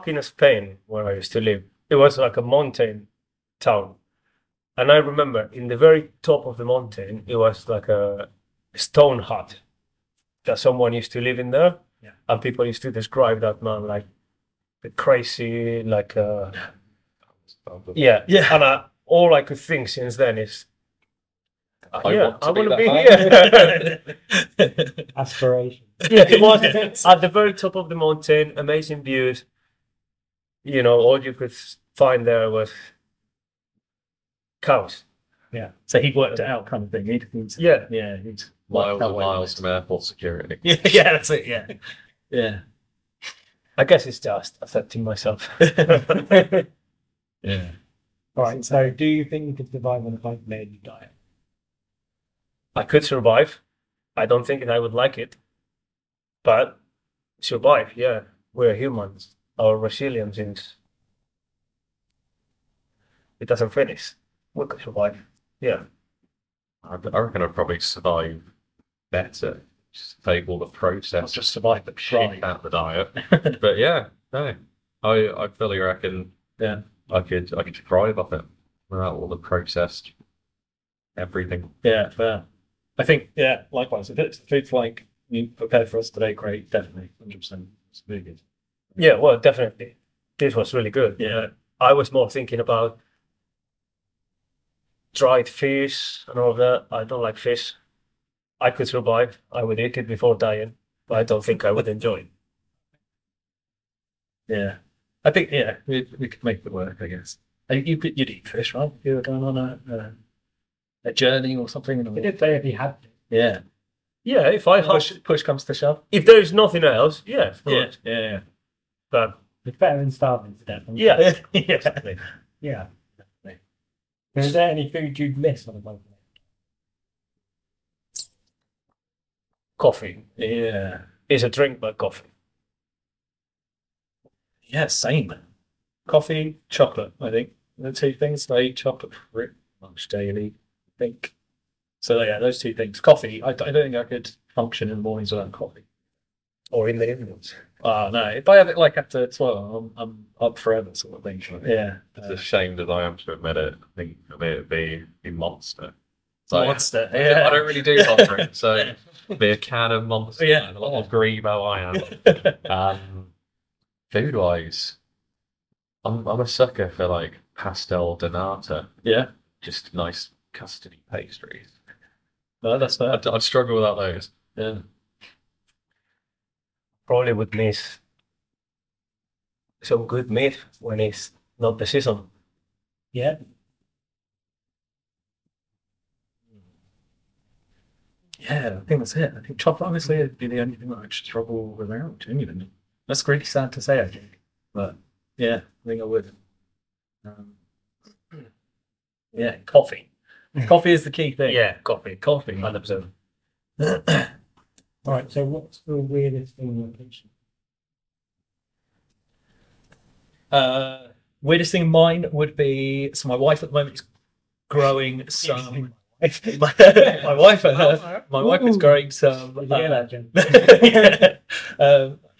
in Spain, where I used to live, it was like a mountain town, and I remember in the very top of the mountain, it was like a stone hut that someone used to live in there. Yeah. And people used to describe that man like the crazy, like And all I could think since then is, I want to be here. Aspirations. It was at the very top of the mountain, amazing views. You know, all you could find there was cows. Yeah. So he worked it out, kind of thing. He'd miles and miles from airport security. Yeah, that's it. Yeah. I guess it's just accepting myself. Yeah. All right. So, do you think you could survive on a plant-based diet? I could survive. I don't think I would like it, but survive. Yeah, we're humans. Our resilience is. It doesn't finish. We could survive. Yeah. I reckon I'd probably survive better. Just take all the process. I'll just survive the shit out the diet. But I fully reckon. Yeah. I could thrive off it without all the processed everything. Yeah, fair. I think likewise. If it's the food's like you prepared for us today, great, definitely, 100%. It's really good. Yeah, well, definitely, this was really good. Yeah, I was more thinking about dried fish and all of that. I don't like fish. I could survive. I would eat it before dying, but I don't think I would enjoy it. Yeah, I think we could make it work. I guess you'd eat fish, right? You were going on a journey or something. It did say if you had to. Yeah. Yeah, if I push comes to shove. If there's nothing else, right. Yeah. But it's better than starving to death. Exactly. Yeah. Is there any food you'd miss on a Monday? Coffee. Yeah. It's a drink, but coffee. Yeah, same. Coffee, chocolate, I think. The two things. I eat chocolate pretty much daily, I think. So, those two things. Coffee, I don't think I could function in the mornings without coffee. Or in the evenings. Oh, no. If I have it like after 12, I'm up forever, sort of thing. Yeah. It's a shame that I am to admit it. I think it'd be a Monster. So, Monster, I don't really do hot drinks, so be a can of Monster. Yeah. A lot of Grimo I am. Food-wise, I'm a sucker for, like, pastel donata. Yeah. Just nice custardy pastries. No, that's fair. I'd struggle without those. Yeah. Probably would miss some good meat when it's not the season. Yeah. Yeah, I think that's it. I think chocolate, honestly, would be the only thing that I'd struggle without, anyway. That's really sad to say, I think. But, I think I would. Coffee. Coffee is the key thing. Yeah, coffee. 100%. All right, so what's the weirdest thing in your kitchen? Weirdest thing in mine would be, so my wife at the moment is growing some... My wife is growing some...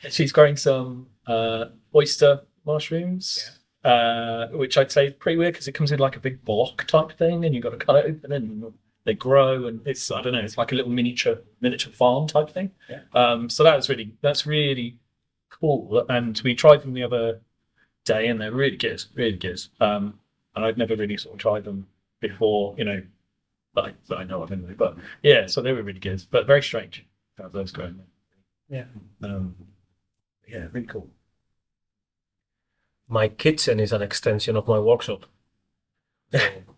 she's growing some oyster mushrooms, which I'd say is pretty weird because it comes in like a big block type thing and you've got to cut it open and... They grow and it's, I don't know, it's like a little miniature farm type thing. Yeah. So that's really cool. And we tried them the other day and they're really good. And I've never really sort of tried them before, but I know of anyway. But so they were really good, but very strange how those growing. Yeah. Really cool. My kitchen is an extension of my workshop.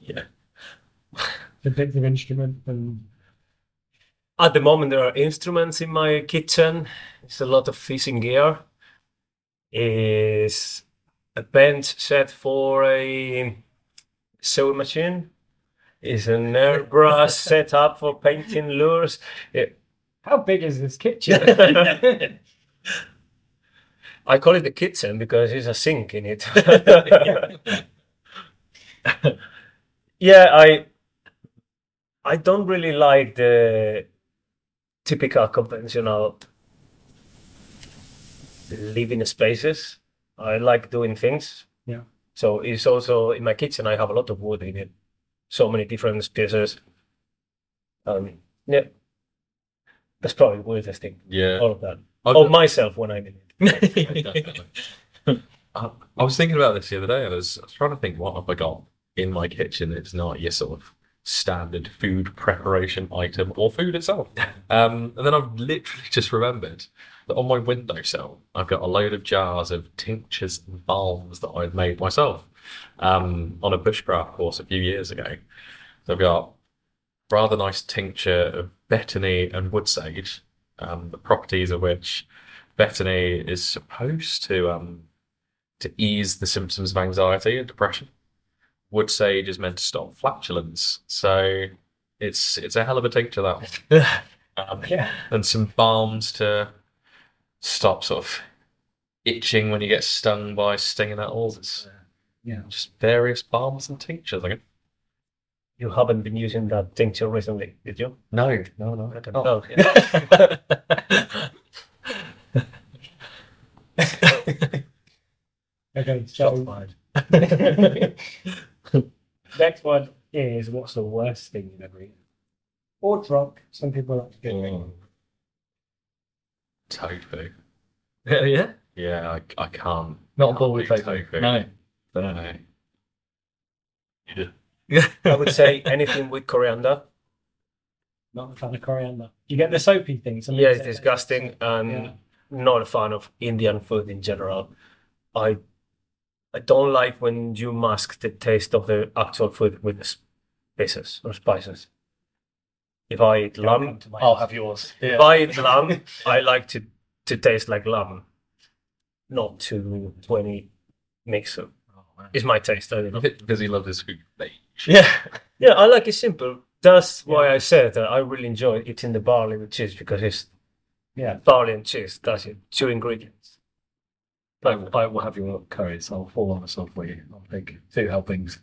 Yeah. Detective instrument and... At the moment, there are instruments in my kitchen. It's a lot of fishing gear. It's a bench set for a sewing machine. It's an airbrush set up for painting lures. It... How big is this kitchen? I call it the kitchen because there's a sink in it. Yeah, I don't really like the typical conventional living spaces. I like doing things. Yeah. So it's also in my kitchen. I have a lot of wood in it. So many different pieces. Yeah. That's probably the weirdest thing. Yeah. All of that. Or myself when I'm in it. I was thinking about this the other day. I was trying to think what have I got in my kitchen that's not your sort of standard food preparation item or food itself. And then I've literally just remembered that on my windowsill, I've got a load of jars of tinctures and balms that I've made myself on a bushcraft course a few years ago. So I've got rather nice tincture of betony and wood sage, the properties of which betony is supposed to ease the symptoms of anxiety and depression. Wood sage is meant to stop flatulence, so it's a hell of a tincture, that one. Yeah. And some balms to stop sort of itching when you get stung by stinging nettles. It's just various balms and tinctures. I guess. You haven't been using that tincture recently, did you? No. I don't know. Okay, so next one is what's the worst thing you've ever eaten? Or drunk. Some people like to get drunk. Tofu. Yeah? Yeah, I can't. Not a ball with tofu. No. Yeah. I would say anything with coriander. Not a fan of coriander. You get the soapy thing. Yeah, it's disgusting. And not a fan of Indian food in general. I don't like when you mask the taste of the actual food with spices or spices. If I eat lamb, I'll have yours. Yeah. If I eat lamb, I like to taste like lamb, not to 20 mixer. It's my taste, I don't know. Because he loves his food. Yeah, I like it simple. That's why I said that I really enjoy eating the barley with cheese, because it's barley and cheese, that's it, two ingredients. I will have your curry, so I'll fall on myself for you. I'll take two helpings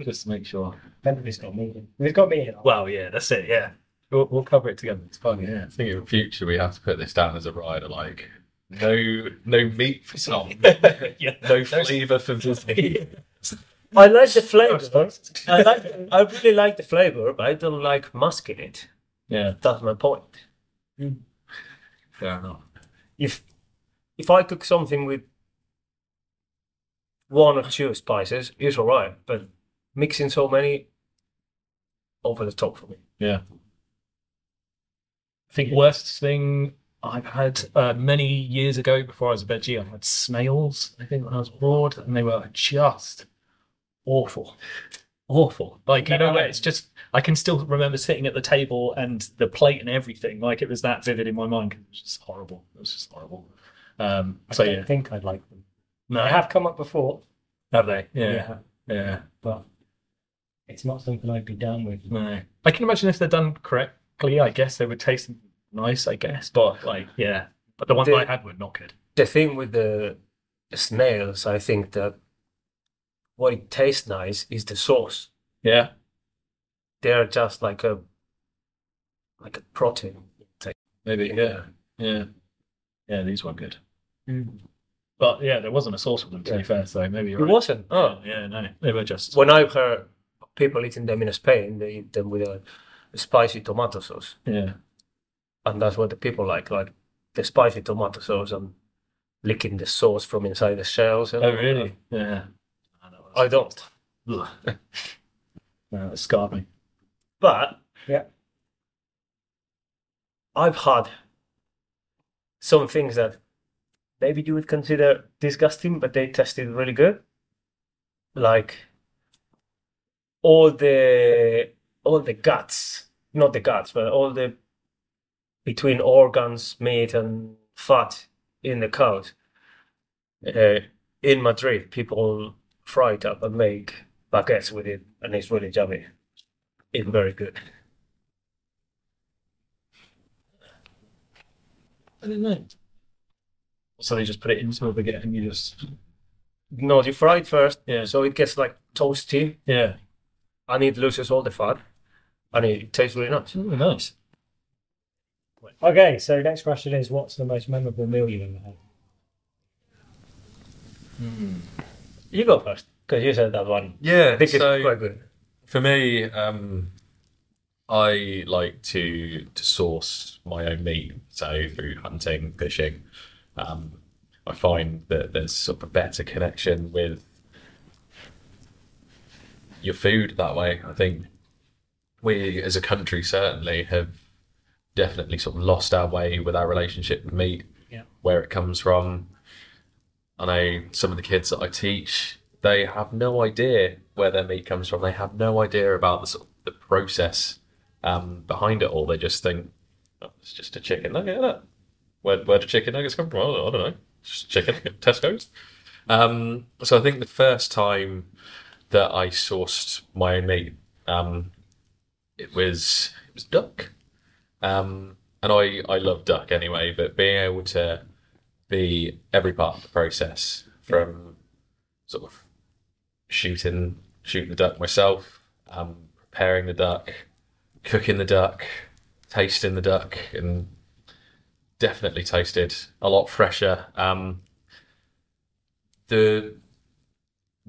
just to make sure. If it's got meat in. If it's got meat in. Well, yeah, that's it, yeah. We'll cover it together. It's fun, yeah. I think in the future we have to put this down as a rider, like, no meat for some. No flavour for me. I like the flavour. I really like the flavour, but I don't like masking it. Yeah. That's my point. Mm. Fair enough. If I cook something with one or two spices, it's all right, but mixing so many, over the top for me. Yeah. I think worst thing I've had many years ago before I was a veggie, I had snails, I think, when I was abroad, and they were just awful. Like, you know, it's just, I can still remember sitting at the table and the plate and everything, like it was that vivid in my mind, because it was just horrible. I don't think I'd like them. No, I have come up before. Have they? Yeah. But it's not something I'd be down with. No, I can imagine if they're done correctly, I guess they would taste nice. I guess, but but the ones I had were not good. The thing with the snails, I think that what it tastes nice is the sauce. Yeah, they're just like a protein. Maybe. Yeah. Yeah, these weren't good. Mm. But yeah, there wasn't a sauce with them, to be fair, so maybe you're right. It wasn't? Oh. Yeah, no. They were just... When I've heard people eating them in Spain, they eat them with a spicy tomato sauce. Yeah. And that's what the people like the spicy tomato sauce and licking the sauce from inside the shells. And really? Yeah. I don't. No, it scarred me. But... Yeah. I've had... some things that maybe you would consider disgusting, but they tasted really good. Like all the guts, not the guts, but all the between organs, meat and fat in the cows. In Madrid, people fry it up and make baguettes with it, and it's really yummy. It's very good. I don't know. So they just put it into a baguette and you just... No, you fry it first, yeah. So it gets like toasty. Yeah. And it loses all the fat. And it tastes really nice. Ooh, nice. Okay, so next question is, what's the most memorable meal you've ever had? You go first, because you said that one. Yeah, I think so it's quite good. For me, I like to source my own meat, so through hunting, fishing. I find that there's sort of a better connection with your food that way. I think we, as a country, certainly have definitely sort of lost our way with our relationship with meat, yeah. Where it comes from. I know some of the kids that I teach, they have no idea where their meat comes from. They have no idea about the process behind it all. They just think, oh, it's just a chicken nugget, isn't it? Where do chicken nuggets come from? I don't know. Just chicken at Tesco's. So I think the first time that I sourced my own meat, it was duck. And I love duck anyway, but being able to be every part of the process, from sort of shooting the duck myself, preparing the duck, cooking the duck, tasting the duck, and definitely tasted a lot fresher. The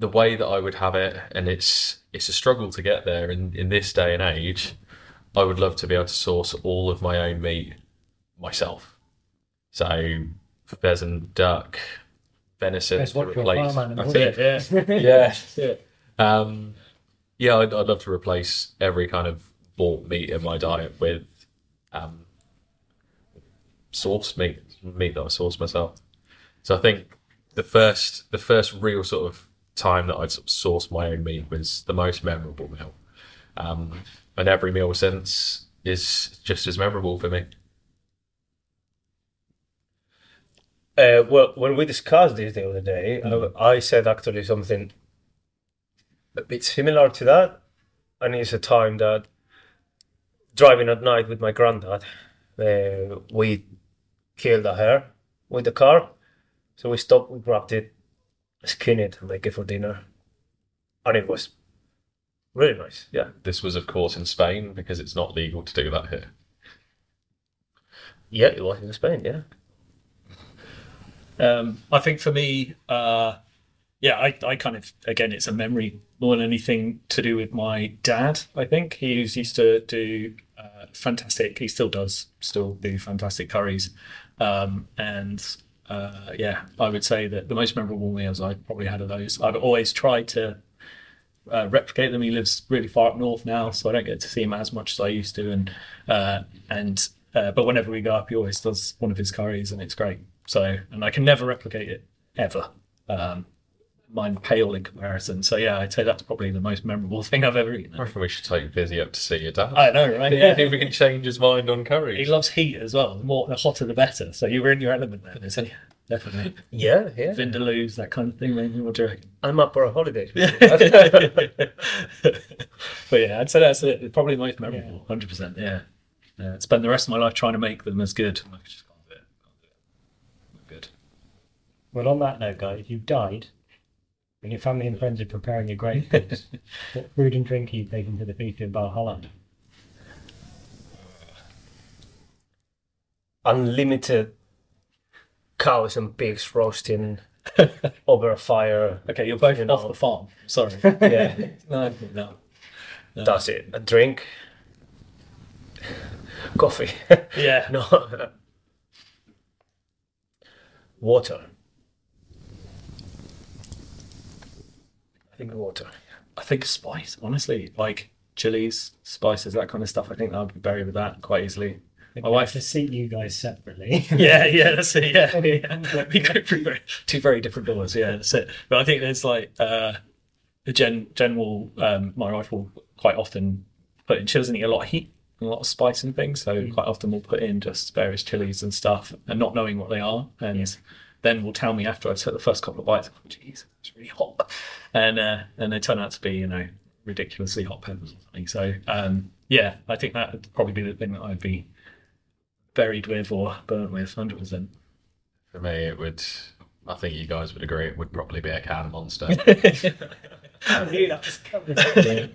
way that I would have it, and it's a struggle to get there in this day and age. I would love to be able to source all of my own meat myself. So pheasant, duck, venison. That's what your farm animal is. Yeah. Yeah, I'd love to replace every kind of bought meat in my diet with sourced meat that I sourced myself. So I think the first real sort of time that I'd sort of sourced my own meat was the most memorable meal. And every meal since is just as memorable for me. Well, when we discussed this the other day, I said actually something a bit similar to that. And it's a time that driving at night with my granddad, we killed a hare with the car. So we stopped, we grabbed it, skinned it, and make it for dinner. And it was really nice, yeah. This was, of course, in Spain, because it's not legal to do that here. Yeah, it was in Spain, yeah. I think for me, I kind of, again, it's a memory more than anything to do with my dad, I think. He used to do fantastic, he still do fantastic curries. I would say that the most memorable meals I probably had of those, I've always tried to replicate them. He lives really far up north now, so I don't get to see him as much as I used to. But whenever we go up, he always does one of his curries, and it's great. So, and I can never replicate it ever. Mine pale in comparison. So yeah, I'd say that's probably the most memorable thing I've ever eaten. I reckon we should take Busy up to see your dad. I know, right? Yeah, see if we can change his mind on curries. He loves heat as well. The hotter, the better. So you were in your element there, isn't you? Definitely. Yeah. Vindaloo's, that kind of thing, maybe. What do you reckon? I'm up for a holiday. But yeah, I'd say that's it. Probably the most memorable, 100%. Yeah. Yeah. Spend the rest of my life trying to make them as good. I just can't do it. Not good. Well, on that note, guys, you died, and your family and friends are preparing your great things. What food and drink are you taking to the feast in Valhalla? Unlimited cows and pigs roasting over a fire. Okay, you're both off the farm. Sorry. Yeah. No. That's it. A drink. Coffee. Yeah. No. Water. I think water. I think spice, honestly. Like chilies, spices, that kind of stuff. I think I'd be buried with that quite easily. My wife to seat you guys separately. yeah, that's it. Yeah. We go through two very different doors. Yeah, that's it. But I think there's like Jen will, my wife will quite often put in, she doesn't eat a lot of heat, a lot of spice and things, so quite often we'll put in just various chilies and stuff, and not knowing what they are, and then will tell me after I took the first couple of bites, oh, geez, it's really hot, and they turn out to be, you know, ridiculously hot peppers or something. So yeah, I think that would probably be the thing that I'd be buried with or burnt with, 100%. For me, it would, I think you guys would agree, it would probably be a can monster. I knew that was coming.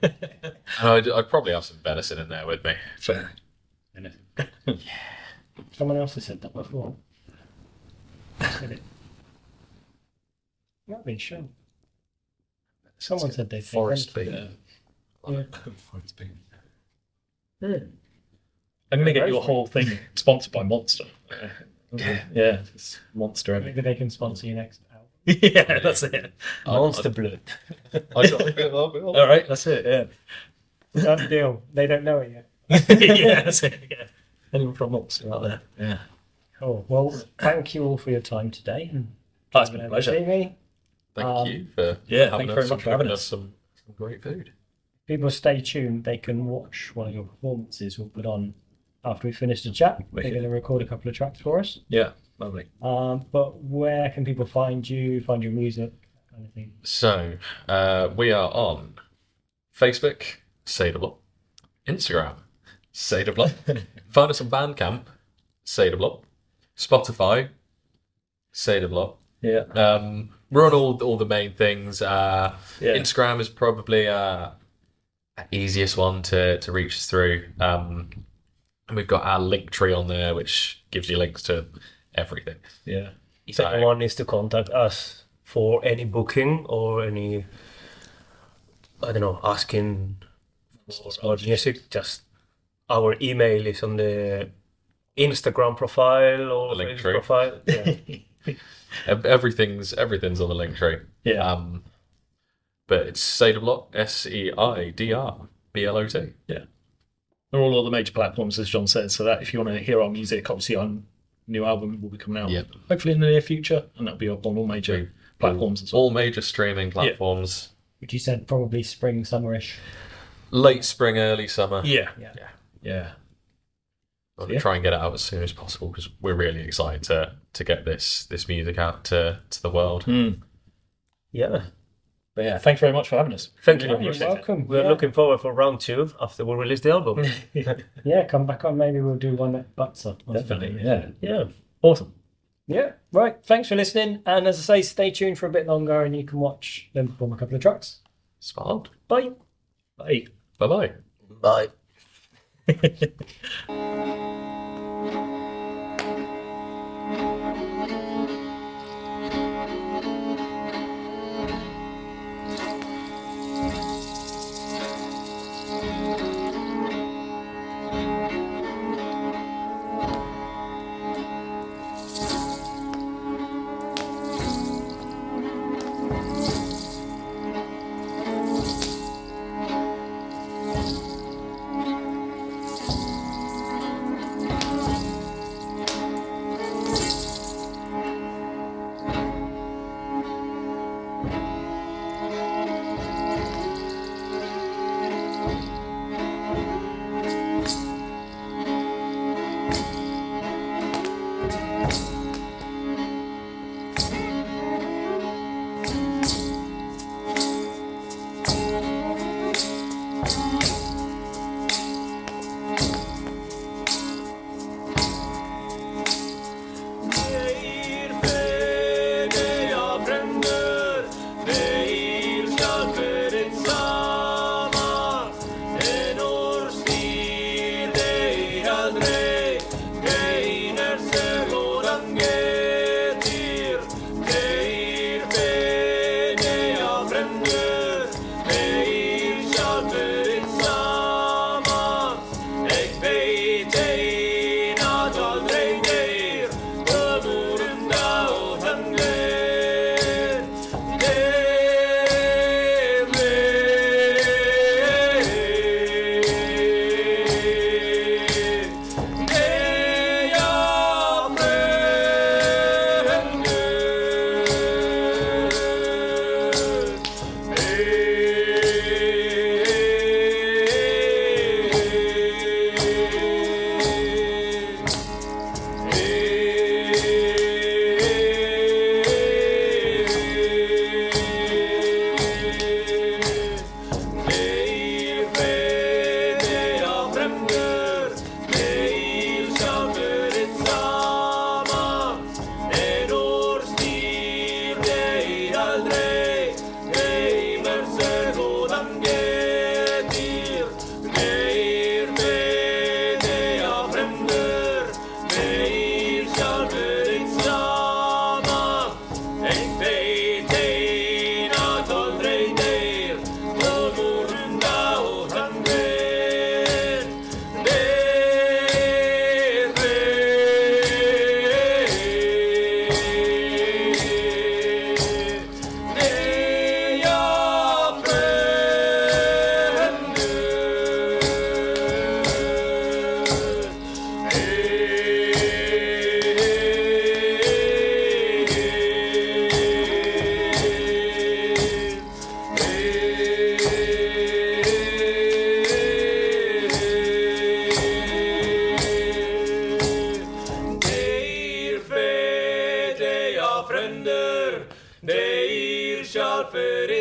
And I'd probably have some venison in there with me. Fair. Yeah. Someone else has said that before. Not been sure. Someone said they forest bean. Forest bean. I'm gonna get your whole thing sponsored by Monster. Yeah, it's Monster. Everything. Maybe they can sponsor you next. Yeah, that's it. Monster blood. All right, that's it. Yeah, done deal. They don't know it yet. Yeah, that's it. Yeah. Anyone from Monster out there? Yeah. Cool. Well, thank you all for your time today. It's been a pleasure. Thank you for having us and giving us some great food. People stay tuned. They can watch one of your performances we'll put on after we finish the chat. They're going to record a couple of tracks for us. Yeah, lovely. But where can people find you, find your music, kind of thing? So we are on Facebook, Seidrblot, Instagram, Seidrblot. Find us on Bandcamp, Seidrblot, Spotify, Seidrblot. Yeah. We're on all the main things. Instagram is probably easiest one to reach us through. And we've got our link tree on there, which gives you links to everything. Yeah. Second one is to contact us for any booking or any, I don't know, asking for music. Just our email is on the Instagram profile or the link tree. Profile. Yeah. Everything's on the link tree. Yeah. But it's Seidrblot, Seidrblot. Yeah. They're all the major platforms, as John says, so that if you want to hear our music, obviously our new album will be coming out hopefully in the near future, and that'll be up on all major platforms as well. All major streaming platforms. Yeah. Which you said probably spring, summerish. Late spring, early summer. Yeah. We'll try and get it out as soon as possible because we're really excited to get this music out to the world. Mm. Yeah. But yeah, thanks very much for having us. Thank you. You're welcome. We're looking forward for round 2 after we release the album. Yeah, come back on. Maybe we'll do one that butts up. Definitely. Yeah. Awesome. Yeah. Right. Thanks for listening. And as I say, stay tuned for a bit longer, and you can watch them perform a couple of tracks. Spot. Bye. Bye. Bye.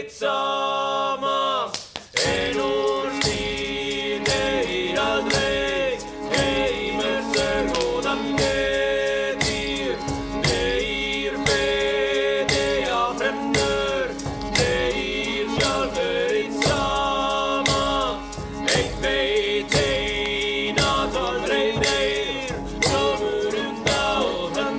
tillsammans en årstid, hejdad väg, hejmester gådan gätir, deir fedea fränder, deir kjalver tillsammans, äck mig teina talvrej deir, rövurunda åtan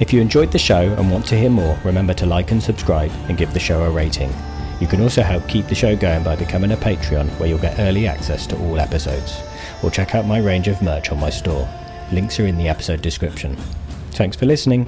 If you enjoyed the show and want to hear more, remember to like and subscribe and give the show a rating. You can also help keep the show going by becoming a Patreon, where you'll get early access to all episodes. Or check out my range of merch on my store. Links are in the episode description. Thanks for listening.